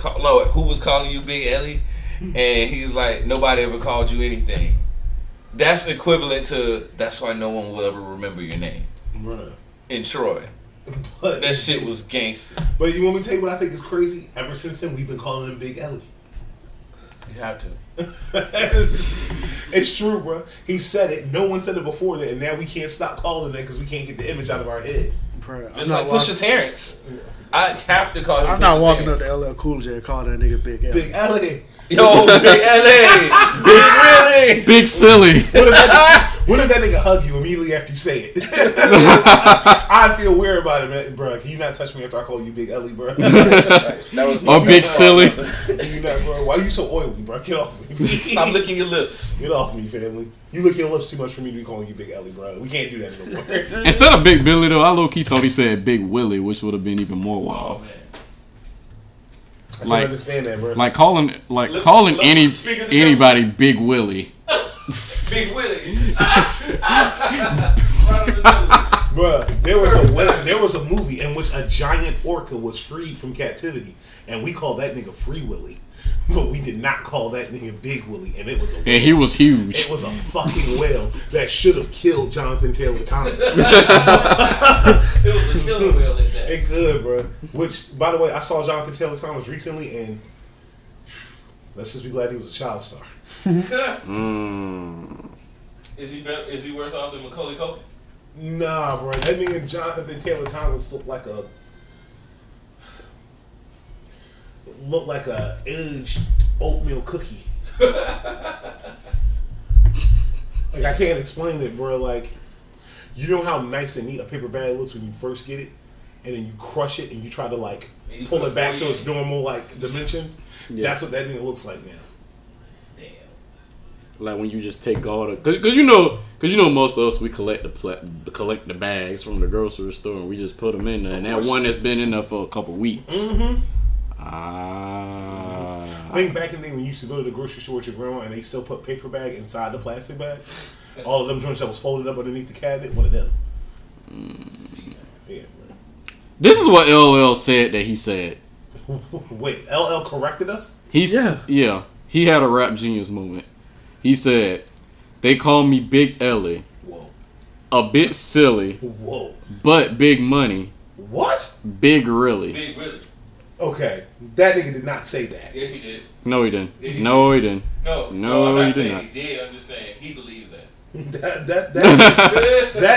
calling you Big Ellie? And he's like, nobody ever called you anything. That's equivalent to, that's why no one will ever remember your name. Bruh. In Troy. But that shit was gangster. But you want me to tell you what I think is crazy? Ever since then, we've been calling him Big Ellie. You have to. It's true, bro. He said it. No one said it before that, and now we can't stop calling that because we can't get the image out of our heads. Bro, just like Pusha Terrence. Yeah. I have to call him. I'm not walking up to LL Cool J and calling that nigga Big L. Big Ellie. Yo, Big Ellie. Big silly. Big silly. What if that nigga hug you immediately after you say it? I feel weird about it, man. Bro, can you not touch me after I call you Big Ellie, bro? Or Big Silly. Why are you so oily, bro? Get off me. Stop licking your lips. Get off me, family. You lick your lips too much for me to be calling you Big Ellie, bro. We can't do that no more. Instead of Big Billy, though, I low-key thought he said Big Willie, which would have been even more wild. Oh, man. I don't understand that, bro. Like calling anybody Big Willie. Big Willie. Bruh, there was a movie in which a giant orca was freed from captivity, and we called that nigga Free Willie. But we did not call that nigga Big Willie, and it was a whale. And he was huge. It was a fucking whale that should have killed Jonathan Taylor Thomas. It was a killer whale in that. It could, bro. Which, by the way, I saw Jonathan Taylor Thomas recently, and let's just be glad he was a child star. Is he worse off than Macaulay Culkin? Nah, bro. That nigga Jonathan Taylor Thomas looked like a aged oatmeal cookie. Like, I can't explain it, bro. Like, you know how nice and neat a paper bag looks when you first get it, and then you crush it and you try to like pull it back to its normal like dimensions. Yeah. That's what that thing looks like now. Damn. Like when you just take all the, cause you know most of us we collect the bags from the grocery store and we just put them in there. And that one that's been in there for a couple weeks. Mm-hmm. I think back in the day when you used to go to the grocery store with your grandma and they still put paper bag inside the plastic bag. All of them joints that was folded up underneath the cabinet, one of them. Mm. Yeah, bro. This is what LL said that he said. Wait, LL corrected us? Yeah. He had a rap genius moment. He said, they call me Big Ellie. Whoa. A bit silly. Whoa. But big money. What? Big really. Okay, that nigga did not say that. Yeah, he did. No, he didn't. No, he did not. He did. I'm just saying he believes that. That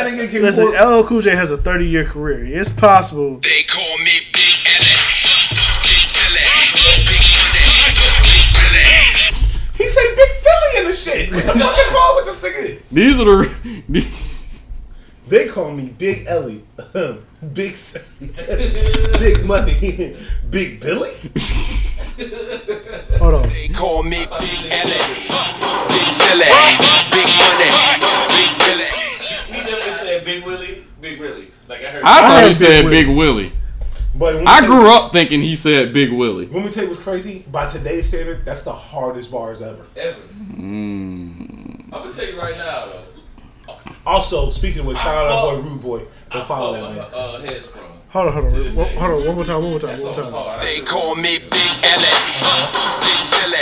nigga can. Listen, LL Cool J has a 30-year career. It's possible. They call me Big Philly. He said Big Philly in the shit. What the fuck is wrong with this nigga? These are the. They call me Big Ellie. Big Big Money. Big Billy? Hold on. They call me Big Ellie. Big Silly. Big Money. Big Billy. He never said Big Willie. Big Willie. Like I heard. I thought he said Big Willie. But I grew up thinking he said Big Willie. Let me tell you what's crazy. By today's standard, that's the hardest bars ever. I'm going to tell you right now, though. Also, speaking of which, shout out our boy Rude Boy. Go follow that man. Hold on. One more time. They call me Big Ellie, Big Silly,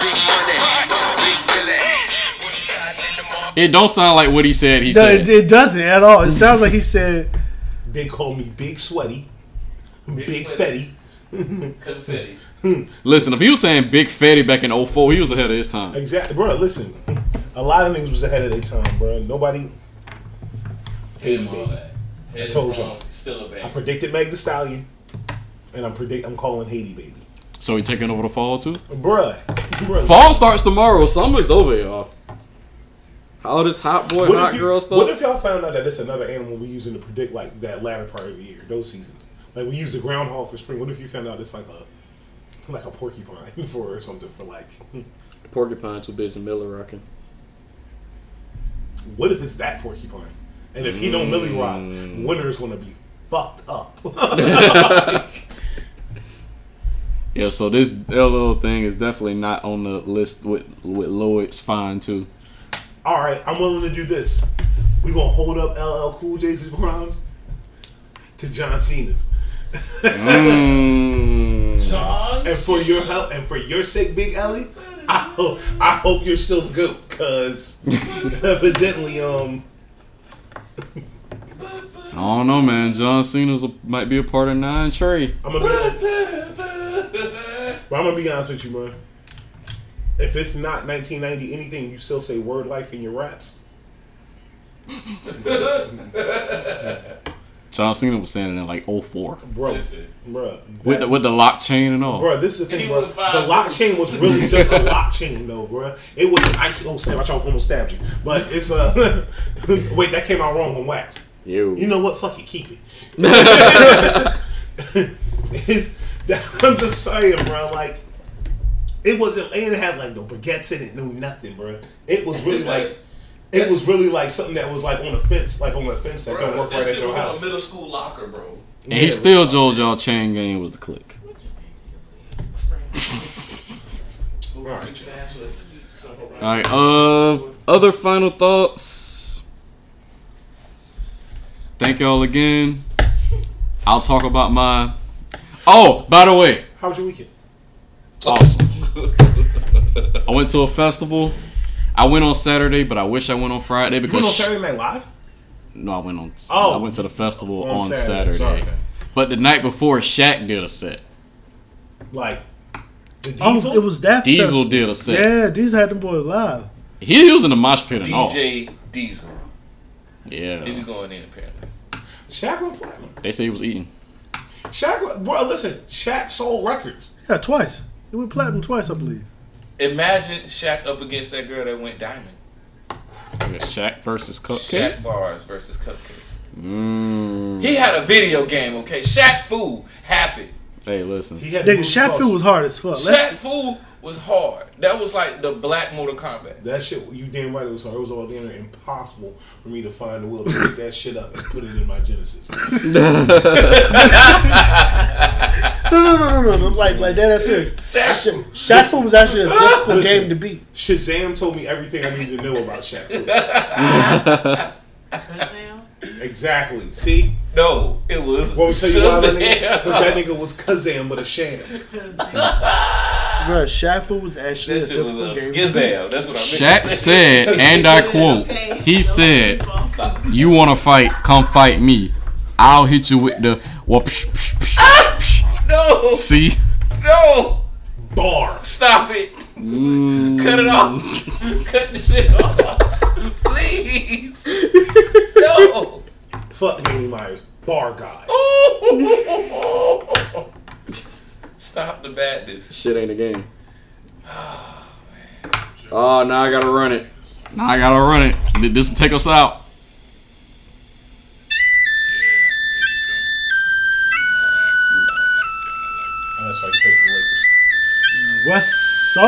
Big Money, Big Billy. It don't sound like what he said. He said it doesn't at all. It sounds like he said. They call me Big Sweaty, Big Fetty, Confetti. Listen, if he was saying Big Fetty back in 2004, he was ahead of his time. Exactly, bro. Listen. A lot of niggas was ahead of their time, bro. Nobody hated Baby. I told y'all. Still a baby. I predicted Meg Thee Stallion, and I'm calling Haiti Baby. So he taking over the fall too, bruh. Fall starts tomorrow. Summer's over, y'all. all this hot boy, hot girl stuff. What if y'all found out that it's another animal we're using to predict like that latter part of the year, those seasons? Like we use the groundhog for spring. What if you found out it's like a porcupine for or something for like porcupine too busy Miller rocking. What if it's that porcupine? And if he don't Millie rock, winter's gonna be fucked up. Yeah, so this LL thing is definitely not on the list with Lloyd's fine too. All right, I'm willing to do this. We gonna hold up LL Cool J's crimes to John Cena's. John. And for your help, and for your sake, Big Ellie, I hope you're still the goat, cause evidently, I don't know, man. John Cena's might be a part of Nine Trey. I'm gonna be honest with you, man. If it's not 1990 anything, you still say word life in your raps. John Cena was saying it in like 04. Bro. With the lock chain and all. Bro, this is the thing, bro. The lock chain was really just a lock chain, though, bro. It was an icy. Oh, snap. I almost stabbed you. But it's a... Wait, that came out wrong on wax. You know what? Fuck it. Keep it. I'm just saying, bro. Like, it wasn't... It didn't have like no baguettes in it. No nothing, bro. It was really like... It was really like something that was like on a fence, that bro, don't work right at your house. That shit was in a middle school locker, bro. And he still told y'all chain gang was the click. All right. Other final thoughts. Thank y'all again. I'll talk about my... Oh, by the way. How was your weekend? Awesome. I went to a festival. I went on Saturday, but I wish I went on Friday because... You went on Saturday Night Live? No, I went to the festival on Saturday. Sorry, okay. But the night before, Shaq did a set. Like, the Diesel? Oh, it was that Diesel festival. Did a set. Yeah, Diesel had them boys live. He was in the mosh pit and all. DJ Diesel. Yeah. He was going in apparently. Shaq went platinum. They say he was eating. Shaq, bro, listen. Shaq sold records. Yeah, twice. He went platinum twice, I believe. Imagine Shaq up against that girl that went diamond. Shaq versus Cupcake? Shaq bars versus Cupcake. He had a video game, okay? Shaq Fu, happy. Hey, listen. Shaq Fu was hard as fuck. Shaq Fu was hard. That was like the black Mortal Kombat. That shit, you damn right it was hard. It was all damn impossible for me to find the will to pick that shit up and put it in my Genesis. No. Like that's it. Shaq Fu was actually a difficult game to beat. Shazam told me everything I needed to know about Shaq Fu. Exactly. See? No, it was Shazam. Because that nigga was Kazam with a sham. Bro, Shaq Fu was actually a difficult game. Skizam. That's what I meant. Shaq said, and I quote, he said, "You want to fight, come fight me. I'll hit you with the No. See? No. Bar. Stop it. Cut it off. Cut the shit off. Please. No. Fuck Danny Myers. Bar guy. Stop the badness. Shit ain't a game. Oh, man. Oh, now I gotta run it. This will take us out. What's up?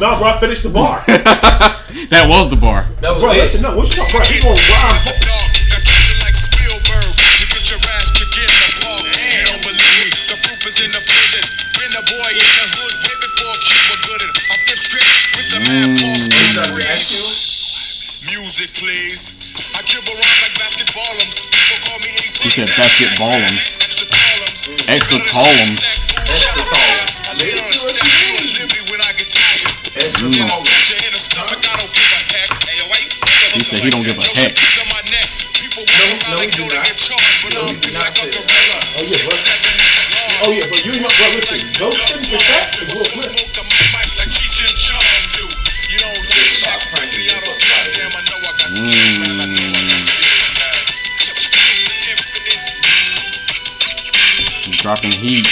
No, bro, I finished the bar. That was the bar. That was bro, that's enough. What you talking about? Keep on robbing. He said basketballums. Extra tallums. He said he don't give a heck. No, he do not. Oh yeah, but you know, bro, listen. Those things are fat is real quick. dropping heat.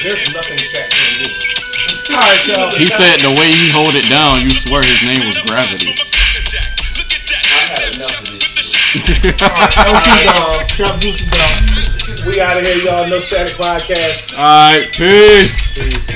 There's nothing Chat can do. All right, y'all. He said the way he hold it down, you swear his name was Gravity. I had enough of this. Trap Juice is out. We out of here, y'all. No Static Podcast. All right, peace.